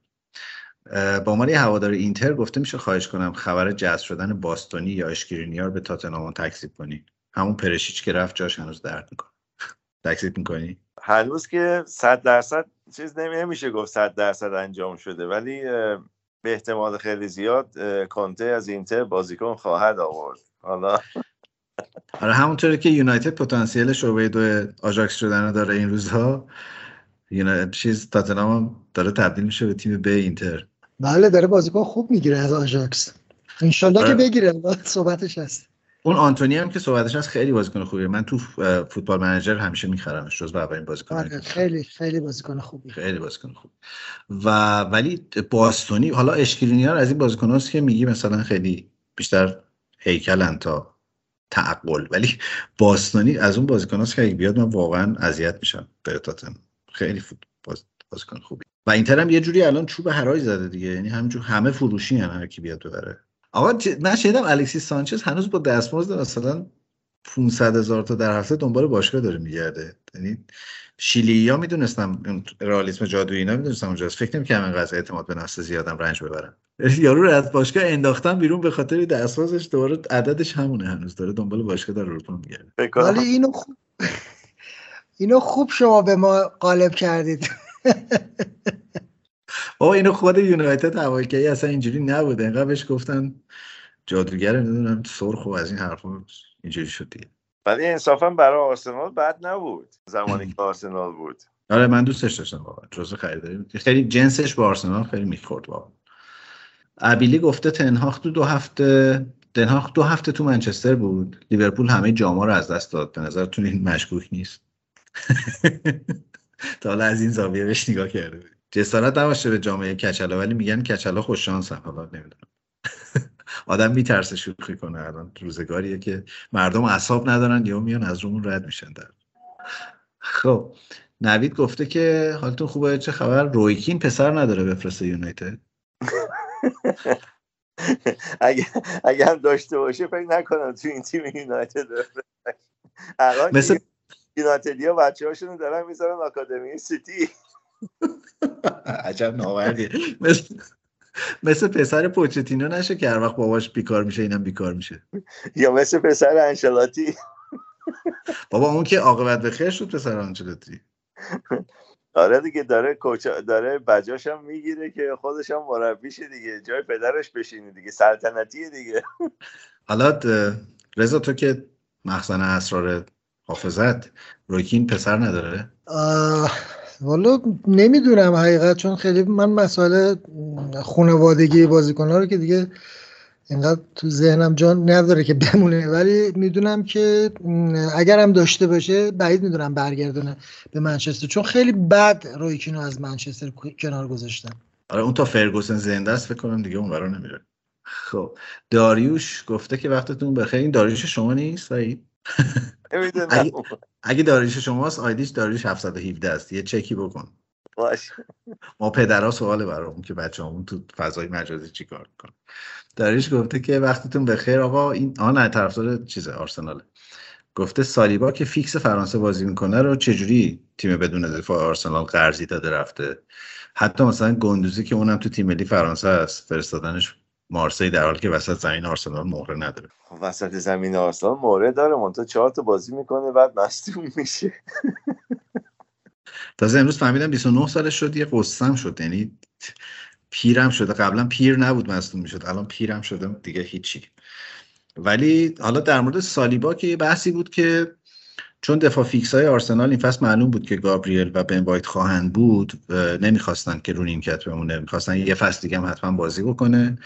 با عنوان هوادار اینتر گفته میشه خواهش کنم خبر جذب شدن باستونی یا اشکرینیار به تاتنهام تکذیب کنی؟ همون پرشیچ که رفت جاش هنوز درد میکنه. تکذیب میکنی؟ هنوز که صد درصد چیز نمیشه گفت صد درصد انجام شده، ولی به احتمال خیلی زیاد کانته از اینتر بازیکن خواهد آورد. حالا آره همونطوری که یونایتد پتانسیل شعبه دو آجاکس شدن داره این روزها، یونایتد چیز تاتنهام داره تبدیل میشه به تیم به اینتر. بله داره بازیکن خوب میگیره از آجاکس، انشالله آره. که بگیره، صحبتش هست. اون آنتونی هم که صحبتش هست خیلی بازیکن خوبیه، من تو فوتبال منیجر همیشه میخرمش، جزو اولین بازیکن آره. خیلی خیلی بازیکن خوبی، خیلی بازیکن خوب. و ولی باستونی حالا اشکرینیار از این بازیکناست که میگی مثلا خیلی بیشتر هیکلن تا تعقل، ولی باستانی از اون بازیکناست که اگه بیاد من واقعا اذیت میشم. برتاتن خیلی فوت باز... بازیکن خوبی و اینتر هم یه جوری الان چوب هرای زده دیگه، یعنی همینجور همه فروشی هم هر کی بیاد ببره. آقا من شنیدم الکسی سانچز هنوز با دستمزد مثلا پانصد هزار تا در هفته دنبال باشگاه داره میگرده، یعنی شیلی‌ها میدونستم رئالیسم جادویی اینا میدونستم اونجاست، فکر نمی‌کنم اینقدر اعتماد به نفس زیادم رنج ببرن. یارو رو از باشگاه انداختن بیرون به خاطر دستمزدش، دوباره عددش همونه، هنوز داره دنبال باشگاه در اروپا میگرده. ولی اینو خوب اینو خوب شما به ما غالب کردید. بابا اینو خود یونایتد هوایکی اصلا اینجوری نبوده، انقدر بهش گفتن جادوگر نمیدونم سرخ و از این حرفا اینجوری شد دیگه. ولی انصافا برای آرسنال بد نبود زمانی که آرسنال بود. آره من دوستش داشتم واقعا، جزو خریداری خیلی جنسش با آرسنال خیلی میخورد واقعا. ابیلی گفته تن هاگ تو دو هفته تن هاگ دو هفته تو منچستر بود، لیورپول همه جام‌ها رو از دست داد، به نظرتون این مشکوک نیست؟ تا حالا از این زاویه بهش نگاه کرده بود. جسارت نباشه به جامعه کچلا، ولی میگن کچلا خوش شانس هم، حالا نمیدونم. آدم میترسه شوخی کنه. الان روزگاریه که مردم اعصاب ندارن یا میان از رومون رد میشن در. خب نوید گفته که حالتون خوبه، چه خبر؟ رویکین پسر نداره بفرسته یونایتد. اگه اگه هم داشته باشه فکر نکنم تو این تیم یونایتد بفرسته. الان مثل یونایتدیا بچه‌هاشون دارن میذارن آکادمی سیتی. عجب ناوردیه. مثل مثل پسر پوچتینو نشه که هر وقت باباش بیکار میشه اینم بیکار میشه، یا مثل پسر آنچلوتی. بابا اون که عاقبت به خیر شد پسر آنچلوتی. آره دیگه داره کوچ داره بجاشم میگیره که خودش هم مربی شه دیگه، جای پدرش بشینه دیگه، سلطنتیه دیگه. حالا رضا تو که مخزن اسرار حافظت، رویکین پسر نداره؟ والا نمیدونم حقیقت، چون خیلی من مسئله خانوادگی بازیکن‌ها رو که دیگه اینقدر تو ذهنم جان نداره که بمونه، ولی میدونم که اگرم داشته باشه بعید میدونم برگردونه به منچستر، چون خیلی بد رویکینو از منچستر کنار گذاشتن. آره اون تا فرگوسن زنده است فکر کنم دیگه اون برا نمیره. خب داریوش گفته که وقتتون بخیر. این داریوش شما نیست ولی اگه, اگه داریوش شماست آیدیش داریوش هفتصد و هفده است، یه چکی بکن باش. ما پدرها سوال برامون که بچه‌هامون تو فضای مجازی چیکار می‌کنن. داریوش گفته که وقتتون بخیر آقا. این آن طرفدار چیزه آرسناله، گفته سالیبا که فیکس فرانسه بازی میکنه رو چجوری تیم بدون دفاع آرسنال قرضی داده رفته، حتی مثلا گندوزی که اونم تو تیم ملی فرانسه است فرستادنش مارسی در حالی که وسط زمین آرسنال مهره نداره. وسط زمین آرسنال مهره داره، منتها چهار تا بازی میکنه بعد مصدوم میشه. تازه امروز فهمیدم بیست و نه سالش شد، یه قصم شد، یعنی پیرم شده. قبلا پیر نبود مصدوم میشد، الان پیرم شده دیگه هیچی. ولی حالا در مورد سالیبا که یه بحثی بود که چون دفاع فیکس های آرسنال این فصل معلوم بود که گابریل و بن وایت خواهند بود، نمیخواستن که رو نیمکت بمونه، میخواستن یه فصل دیگه هم حتما بازی بکنه،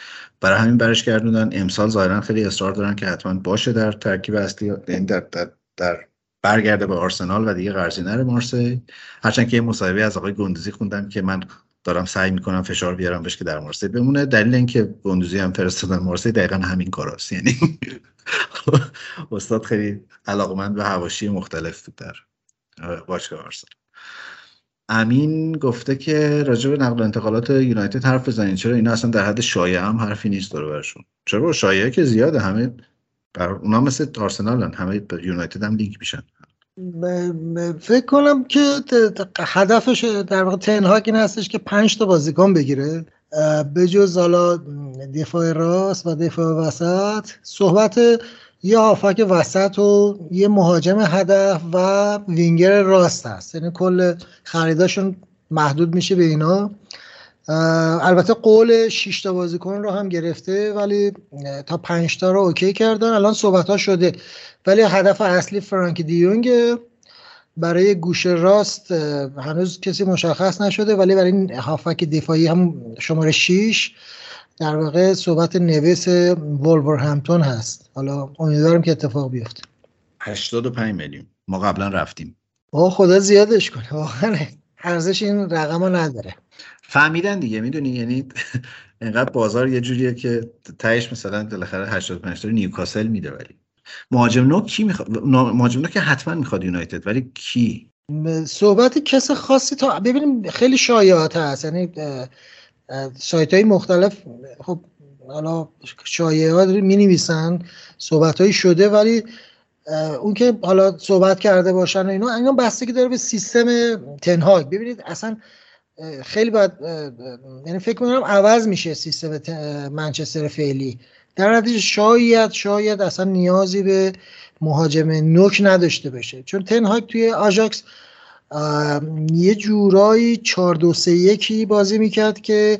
برای همین برش گردوندن. امسال ظاهرا خیلی اصرار دارن که حتما باشه در ترکیب اصلی، در در, در برگرده به آرسنال و دیگه قرضی نره مارسی. هرچند که یه مصاحبه از آقای گندوزی خوندم که من دارم سعی میکنم فشار بیارم بهش که در مارسی بمونه، دلیل اینکه گندوزی هم فرستادن مارسی دقیقاً همین کاراست، یعنی استاد خیلی علاقمند به حواشی مختلف بود در باشگاه آرسنال. امین گفته که راجع به نقل و انتقالات یونایتد حرف بزنین، چرا اینا اصلا در حد شایعه هم حرفی نیست داره برشون، چرا شایعه که زیاده، همه بر اونا مثل آرسنالن، همه به یونایتد هم لینک میشن. فکر کنم که هدفش در واقع تن هاگ این هستش که پنج تا بازیکن بگیره به جز حالا دفاع راست و دفاع وسط، صحبت یه هافک وسط و یه مهاجم هدف و وینگر راست هست، یعنی کل خریداشون محدود میشه به اینا. البته قول شش تا بازیکن رو هم گرفته ولی تا پنج تا رو اوکی کردن، الان صحبت ها شده، ولی هدف اصلی فرانک دیونگ. برای گوشه راست هنوز کسی مشخص نشده، ولی برای این هافک دفاعی هم شماره شش در واقع صحبت نویس وولورهمپتون هست، حالا امیدوارم که اتفاق بیفته. هشتاد و پنج میلیون ما قبلا رفتیم، آه خدا زیادش کنه، واقعا ارزش این رقم نداره. فهمیدن دیگه میدونی، یعنی انقدر بازار یه جوریه که تهش مثلا بالاخره هشتاد و پنج تا نیوکاسل میده. ولی مهاجم نو کی میخواد؟ مهاجم نو که حتما میخواد یونایتد، ولی کی؟ صحبت کس خاصی تا ببینیم، خیلی شایعات هست، یعنی سایت‌های مختلف خب حالا شایعات می‌نویسن، صحبت‌هایی شده، ولی اون که حالا صحبت کرده باشن و اینا اینا بستگی داره به سیستم تن هاگ. ببینید اصلا خیلی باید، یعنی فکر می‌کنم عوض میشه سیستم منچستر فعلی، در نتیجه شاید شاید اصلا نیازی به مهاجم نوک نداشته باشه، چون تن هاگ توی آجاکس یه جورایی چهار دو سه یک بازی میکرد که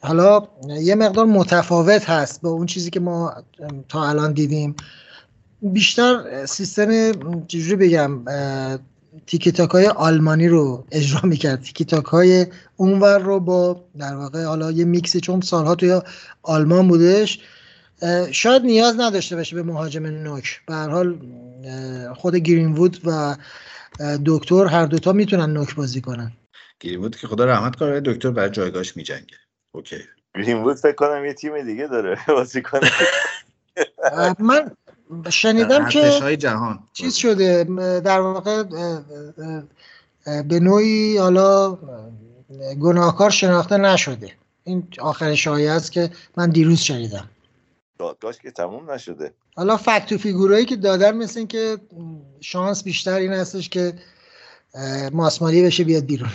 حالا یه مقدار متفاوت هست با اون چیزی که ما تا الان دیدیم، بیشتر سیستم چجوری بگم تیکی تاکای آلمانی رو اجرا میکرد، تیکی تاکای اونور رو با در واقع حالا یه میکسی، چون سالها توی آلمان بودش، شاید نیاز نداشته باشه به مهاجم نوک. به هر حال خود گرین‌وود و دکتر هر دوتا میتونن نوک بازی کنن. گرین‌وود که خدا رحمت کنه دکتر برای جایگاهش میجنگه، اوکی گرین وود فکر کنم یه تیم دیگه داره بازیکن. من شنیدم که ارتشای جهان چیز شده در واقع به نوعی حالا گناهکار شناخته نشده. این آخر شایعه است که من دیروز شنیدم. دادگاهش که تموم نشده. حالا فکت و فیگورایی که دادن مثل این که شانس بیشتر این هستش که ماسمالی بشه بیاد بیرون.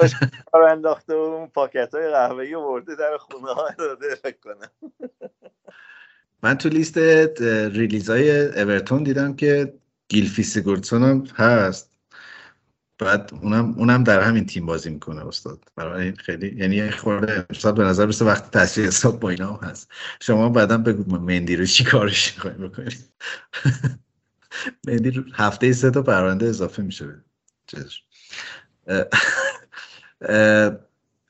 باشه کارو انداخته اون پاکت‌های قهوه‌ای آورده در خونه‌ها داده فکر کنم. من تو لیست ریلیزای اورتون دیدم که گیلفی سیگورتسون هم هست. بعد اونم اونم در همین تیم بازی میکنه استاد. برای این خیلی یعنی خورده استاد به نظر میاد وقت تصفیه حساب با اینا هم هست. شما بعداً بگو مندی رو چی کارش می‌خواید بکنید. مندی هفته سه تا پرونده اضافه میشه. چش.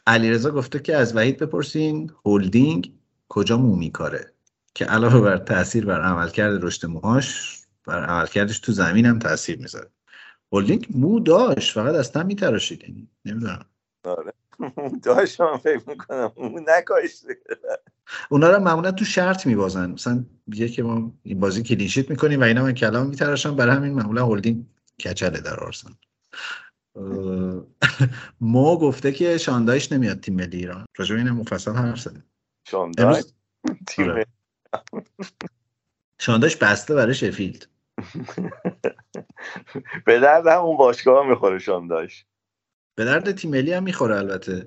علیرضا گفته که از وحید بپرسین هولدینگ کجا مو میکاره که علاوه بر تأثیر بر عملکرد رشد موهاش بر عملکردش تو زمین هم تأثیر میذاره. هولدینگ مو داشت فقط اصلا میتراشید یعنی نمیدونم. آره داشت من فکر میکنم مو نکاشت. اونا رو معمولا تو شرط میبازن مثلا میگه که ما این بازی کلینشیت میکنیم و اینا من کلام میتراشم برای همین معمولا هولدینگ کچله در آرسنال. مو گفته که شاندایش نمیاد تیم ملی ایران. راجع به این مفصل حرف زدیم. شاندایش تیم ملی شاندایش بسته برای شفیلد. به درد هم اون باشگاه میخوره شاندایش. به درد تیم ملی هم میخوره البته.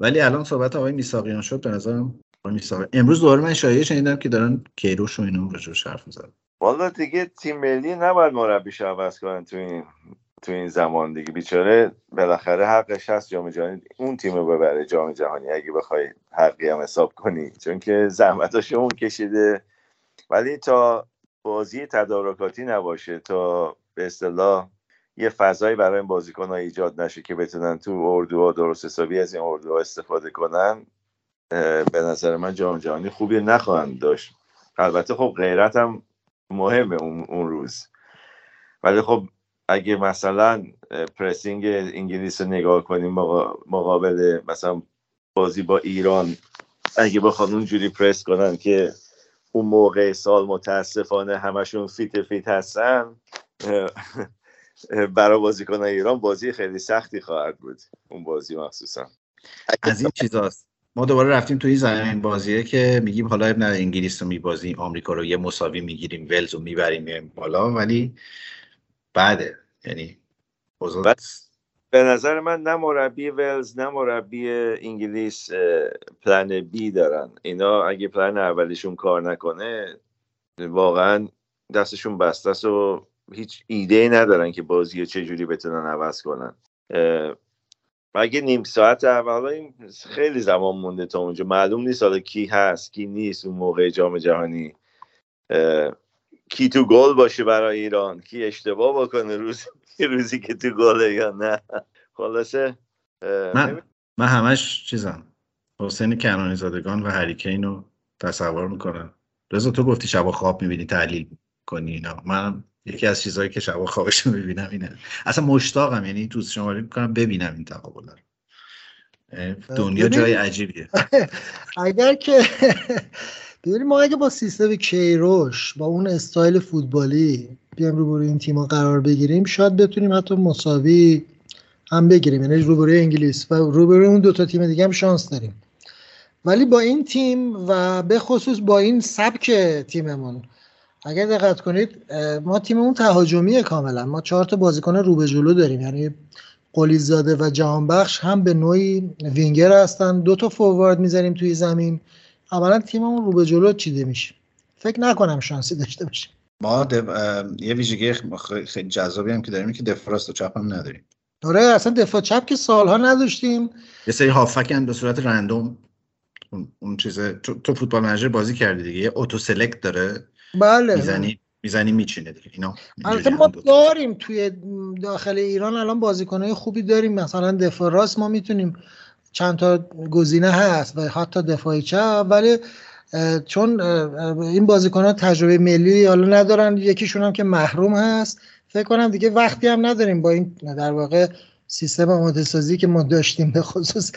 ولی الان صحبت آقای میثاقیان شد به نظرم میثاقیان امروز دوباره من شایعه شنیدم که دارن کیروش و اینا راجع بهش حرف میزنن. والا دیگه تیم ملی نباید مربیش عوض کنن تو این تو این زمان دیگه بیچاره بالاخره حقش هست جام جهانی اون تیمو ببره جام جهانی اگه بخوای حقی هم حساب کنی چون که زحمتاش اون کشیده ولی تا بازی تدارکاتی نباشه تا به اصطلاح یه فضایی برای این بازیکن‌ها ایجاد نشه که بتونن تو اردوها درست حسابی از این اردوها استفاده کنن به نظر من جام جهانی خوبی نخواهند داشت. البته خب غیرت هم مهمه اون, اون روز ولی خب اگه مثلا پرسینگ انگلیس رو نگاه کنیم مقابل مثلا بازی با ایران اگه بخوان اونجوری پرس کنن که اون موقع سال متاسفانه همشون فیت فیت هستن برای بازیکنان ایران بازی خیلی سختی خواهد بود اون بازی مخصوصا از این چیزاست. ما دوباره رفتیم توی زمین بازیه که میگیم حالا ابن انگلیس رو میبازیم آمریکا رو یه مساوی میگیریم ولز رو میبریم میریم بالا ولی بعده یعنی به نظر من نه مربی ولز نه مربی انگلیس پلن بی دارن. اینا اگه پلن اولیشون کار نکنه واقعا دستشون بسته است و هیچ ایده‌ای ندارن که بازی رو چجوری بتونن عوض کنن. اگه نیم ساعت اولا این خیلی زمان مونده تا اونجا معلوم نیست حالا کی هست کی نیست اون موقع جام جهانی کی تو گل باشه برای ایران کی اشتباه بکنه روز روزی که تو گله یا نه خلاصه من, من همش چیزم حسین کنانی زادگان و هری کین رو تصور میکنم. رضا تو گفتی شبا خواب میبینی تحلیل کنی اینا من یکی از چیزایی که شبا خوابش رو میبینم اینه اصلا مشتاقم یعنی تو شماری میکنم ببینم این تقابل رو. دنیا جای عجیبیه. اگر که ببینیم ما اگه با سیستم کیروش با اون استایل فوتبالی بیام روبروی این تیم‌ها قرار بگیریم شاید بتونیم حتی مساوی هم بگیریم یعنی روبروی انگلیس و روبروی اون دوتا تیم دیگه هم شانس داریم ولی با این تیم و به خصوص با این سبک تیممون اگر دقت کنید ما تیممون تهاجمیه کاملا. ما چهار تا بازیکن رو به جلو داریم یعنی قلیزاده و جهانبخش هم به نوعی وینگر هستن دو تا فوروارد می‌ذاریم توی زمین اولا تیممون رو به جلو چیده میشه فکر نکنم شانسی داشته باشه. ما یه ویژگی خیلی جذابی هم که داریم که دفراست و چپ هم نداریم. آره اصلا دفاع چپ که سالها نداشتیم. یه سری هافک هم به صورت رندوم اون, اون چیزه تو فوتبال منیجر بازی کردی دیگه یه اوتو سلکت داره. بله میزنی میزنی میچینه دیگه اینا. البته ما داریم توی داخل ایران الان بازیکنای خوبی داریم مثلا دفاع راست ما میتونیم چند تا گزینه هست و حتی دفاعی چپ ولی چون این بازیکنان تجربه ملی حالا ندارن یکیشون هم که محروم هست فکر کنم دیگه وقتی هم نداریم با این در واقع سیستم آماده سازی که ما داشتیم به خصوص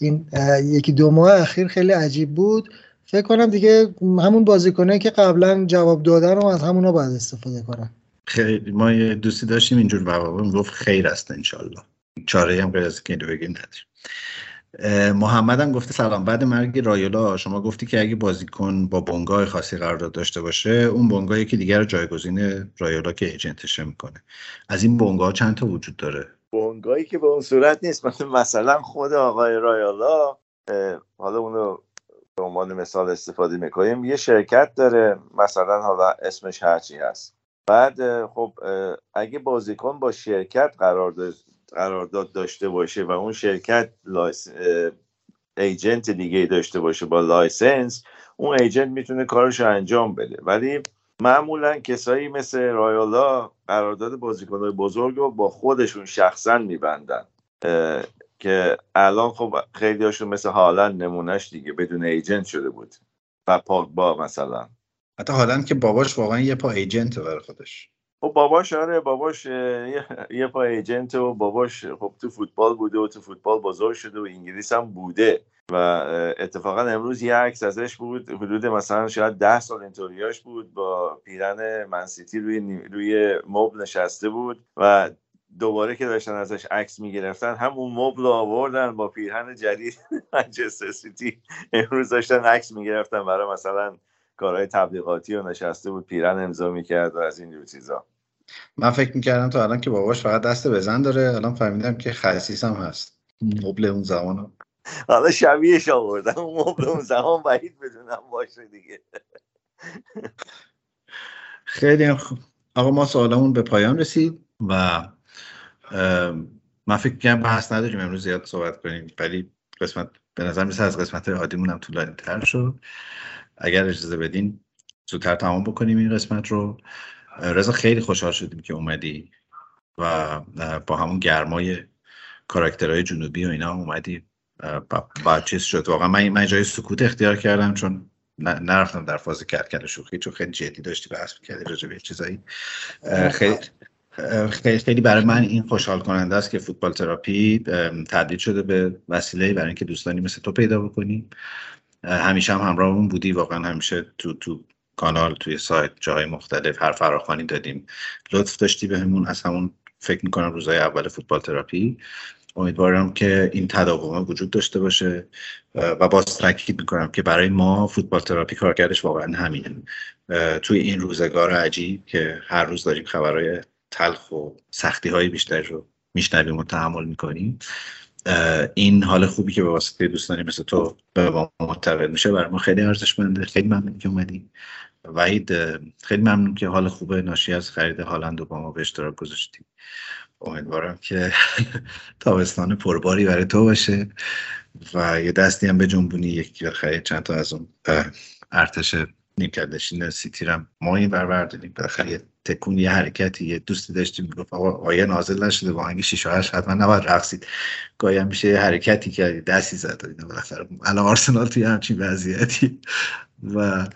این یکی دو ماه اخیر خیلی عجیب بود. فکر کنم دیگه همون بازیکنایی که قبلا جواب دادن رو از همونا باید استفاده کنن. خیلی ما یه دوستی داشتیم اینجور بابا گفت خیر است انشالله، چاره هم غیر از اینکه بگیم نداریم. محمد هم گفته سلام، بعد مرگ رایولا شما گفتی که اگه بازیکن با بنگاه خاصی قرارداد داشته باشه اون بنگاه یکی دیگر رو جایگزین رایولا که ایجنتش میکنه، از این بنگاه چند تا وجود داره؟ بنگاهی که به اون صورت نیست، مثلا خود آقای رایولا حالا اونو به عنوان مثال استفاده میکنیم، یه شرکت داره مثلا حالا اسمش هرچی هست، بعد خب اگه بازیکن با شرکت قرارداد قرارداد داشته باشه و اون شرکت لایس... ایجنت دیگه داشته باشه با لایسنس، اون ایجنت میتونه کارش رو انجام بده، ولی معمولا کسایی مثل رایولا قرارداد بازیکن‌های بزرگ رو با خودشون شخصا میبندن که الان خب خیلی هاشون مثل هالند نمونش دیگه بدون ایجنت شده بود و پاگبا مثلا، حتی هالند که باباش واقعا یه پا ایجنته برای خودش. خب باباش آره باباش یه پا ایجنت و باباش خب تو فوتبال بوده و تو فوتبال بزرگ شده و انگلیس هم بوده و اتفاقا امروز یه عکس ازش بود حدود مثلا شاید ده سال اینطوریاش بود، با پیرن منسیتی روی روی مبل نشسته بود و دوباره که داشتن ازش عکس میگرفتن همون مبل آوردن با پیرهن جدید منچستر سیتی، امروز داشتن عکس میگرفتن برای مثلا کارهای تبلیغاتی و نشسته بود پیرن امضا میکرد و از این جور چیزا. من فکر میکردم تا الان که باباش فقط دست بزن داره، الان فهمیدم که خصیص هم هست مبل اون زمانم. حالا شبیهش آوردم مبل اون زمان بعید بدونم باشه دیگه. خیلی خوب آقا، ما سوالمون به پایان رسید و من فکر میکنم بحث نداریم امروز زیاد صحبت کنیم، ولی قسمت به نظر میسه از قسمت عادیمون هم طولانی تر شد. اگر اجازه بدین زودتر تمام بکنیم این قسمت رو. رضا خیلی خوشحال شدیم که اومدی و با همون گرمای کاراکترهای جنوبی و اینا اومدی و چیز شد. واقعا من من جای سکوت اختیار کردم چون نرفتم در فاز کلکل شوخی، چون خیلی جدی داشتی بحث می‌کردی راجع به چیزایی. خیلی خیلی برای من این خوشحال کننده است که فوتبال تراپی تبدیل شده به وسیله برای اینکه دوستانی مثل تو پیدا بکنیم. همیشه هم همراهمون بودی، واقعا همیشه تو تو کانال، توی سایت، جاهای مختلف هر فراخوانی دادیم، لطف داشتی بهمون از همون فکر میکنم روزهای اول فوتبال تراپی. امیدوارم که این تداوم وجود داشته باشه و باز تاکید میکنم که برای ما فوتبال تراپی کارکردش واقعا همینه، توی این روزگار عجیب که هر روز داریم خبرهای تلخ و سختی های بیشتر رو میشنویم و تحمل میکنیم، این حال خوبی که به واسطه دوستانی مثل تو به ما منتقل میشه برای ما خیلی ارزشمنده. خیلی ممنون که اومدی وحید، خیلی ممنون که حال خوب ناشی از خرید هالند رو با ما به اشتراک گذاشتی. امیدوارم که تابستان پرباری برای تو باشه و یه دستی هم به جنبونی یکی خرید چند تا از اون ارتش نیمکت نشین سیتی رو ما این بر برداریم. بالاخره تکون یه حرکتی، یه دوستی داشتیم میگفت آقا آیا نازل نشده با آهنگ شیشه‌اش حتما نباید رقصید، گاهی هم میشه یه حرکتی کردی دستی زد اینا. بالاخره الان آرسنال توی همچین وضعیتی و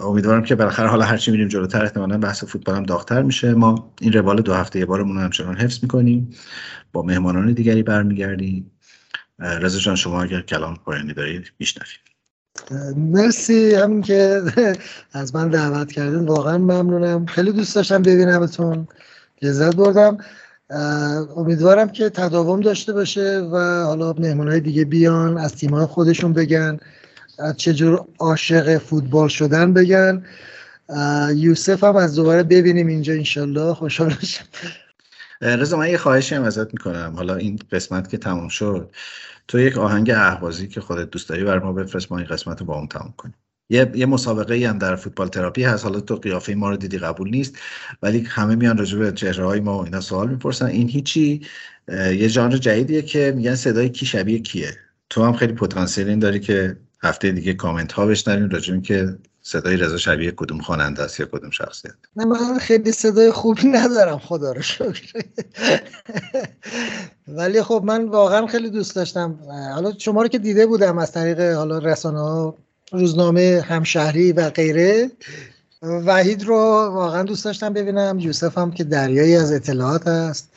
امیدوارم که بالاخره حالا هرچی میریم جلوتر احتمالاً بحث فوتبال هم داغ‌تر میشه. ما این روال دو هفته یه بارمون همچنان حفظ میکنیم، با مهمانان دیگری برمیگردیم. رضا جان شما اگر کلام پایانی دارید میشنویم. مرسی همین که از من دعوت کردین، واقعا ممنونم، خیلی دوست داشتم ببینمتون، لذت بردم. امیدوارم که تداوم داشته باشه و حالا مهمونای دیگه بیان، از تیم‌های خودشون بگن، چجور عاشق فوتبال شدن بگن. یوسف هم از دوباره ببینیم اینجا انشالله، خوشحال شد. رضا من یه خواهشی هم ازت میکنم، حالا این قسمت که تموم شد تو یک آهنگ اهوازی که خودت دوست داری برای ما بفرست، ما این قسمت رو با اون تموم کنیم. یه یه مسابقه ای هم در فوتبال تراپی هست، حالا تو قیافه ما رو دیدی قبول نیست، ولی همه میان راجع به چهره های ما و اینا سوال میپرسن. این هیچی، یه ژانر جدیدیه که میگن صدای کی شبیه کیه. تو هم خیلی پتانسیل این داری که هفته دیگه کامنت ها بشنویم راجع به اینکه صدای رضا شبیه کدوم خواننده است یا کدوم شخصیت. نه من خیلی صدای خوبی ندارم خدا رو شکر. ولی خب من واقعا خیلی دوست داشتم، حالا شما رو که دیده بودم از طریق حالا رسانه‌ها، روزنامه همشهری و غیره. وحید رو واقعا دوست داشتم ببینم، یوسف هم که دریایی از اطلاعات است.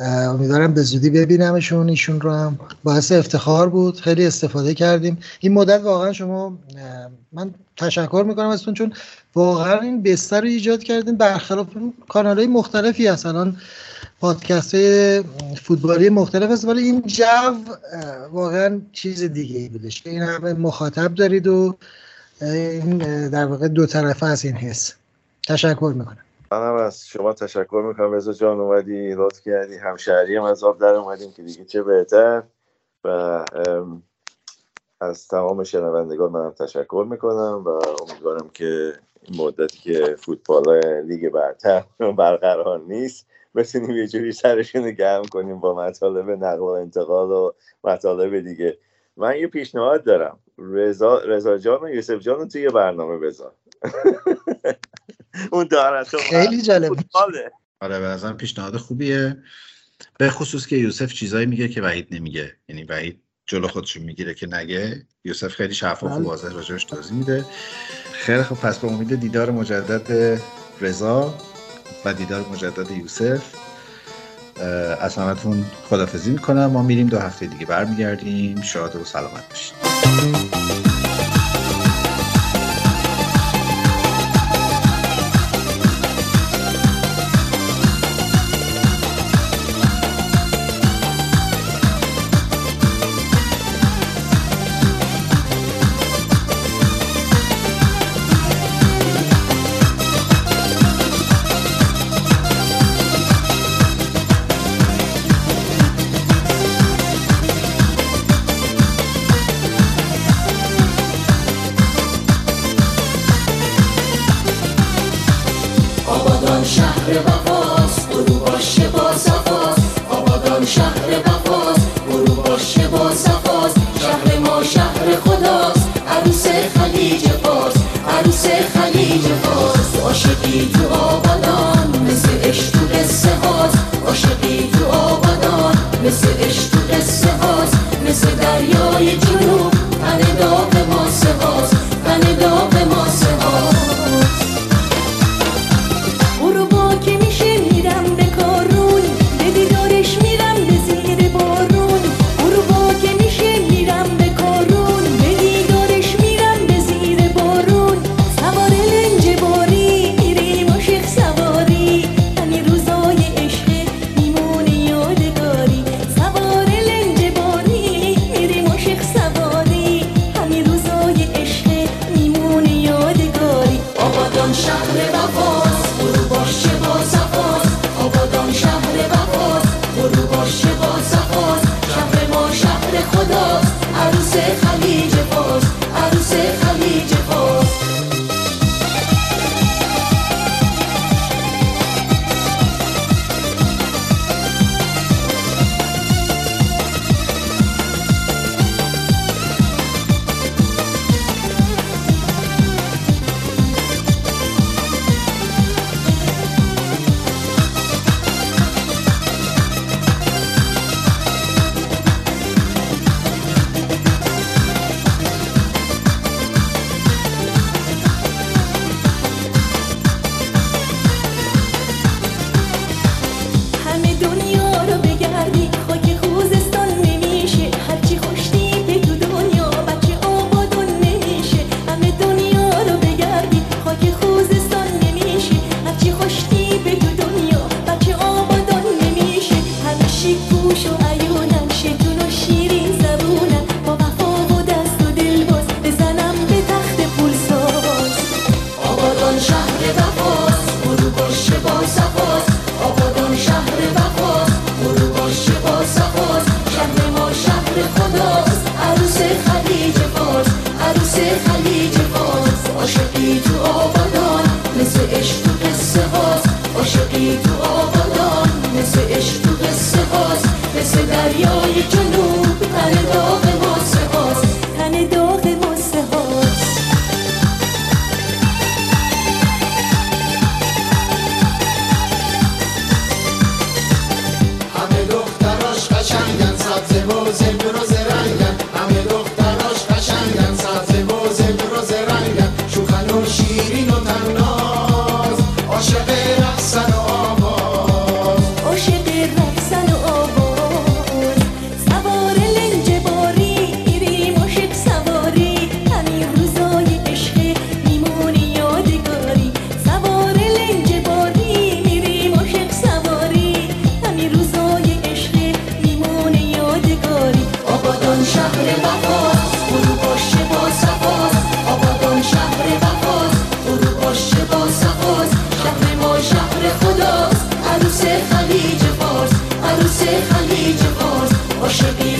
امیدوارم به زودی ببینمشون ایشون رو، هم باعث افتخار بود، خیلی استفاده کردیم این مدت. واقعا شما، من تشکر میکنم ازتون، چون واقعا این بستر رو ایجاد کردین برخلاف کانال های مختلفی هست الان، پادکست های فوتبالی مختلف هست، ولی این جو واقعا چیز دیگه ای بودش که این همه مخاطب دارید و این در واقع دو طرفه از این حس. تشکر میکنم. منم از شما تشکر میکنم رضا جان، اومدی لطف کردی، همشهری هم از آب در اومدیم که دیگه چه بهتر، و از تمام شنوندگان منم تشکر میکنم و امیدوارم که این مدتی که فوتبال لیگ برتر برقرار نیست بتونیم یه جوری سرشون گرم کنیم با مطالب نقل و انتقال و مطالب دیگه. من یه پیشنهاد دارم، رضا رضا جان و یوسف جان رو توی یه برنامه بذار. اون دارتو خیلی جالب. آره به نظرم پیشنهاد خوبیه، به خصوص که یوسف چیزایی میگه که وحید نمیگه، یعنی وحید جلو خودشون میگیره که نگه، یوسف خیلی شفاف و واضح راجعش توضیح میده. خیلی خب، پس با امید دیدار مجدد رضا و دیدار مجدد یوسف از همتون خداحافظی میکنم. ما میریم دو هفته دیگه برمیگردیم. شاد و سلامت باشید. شیرین و تناز عاشق رقصن و آواز عروس خلیج فارس، عروس خلیج فارس، عاشقی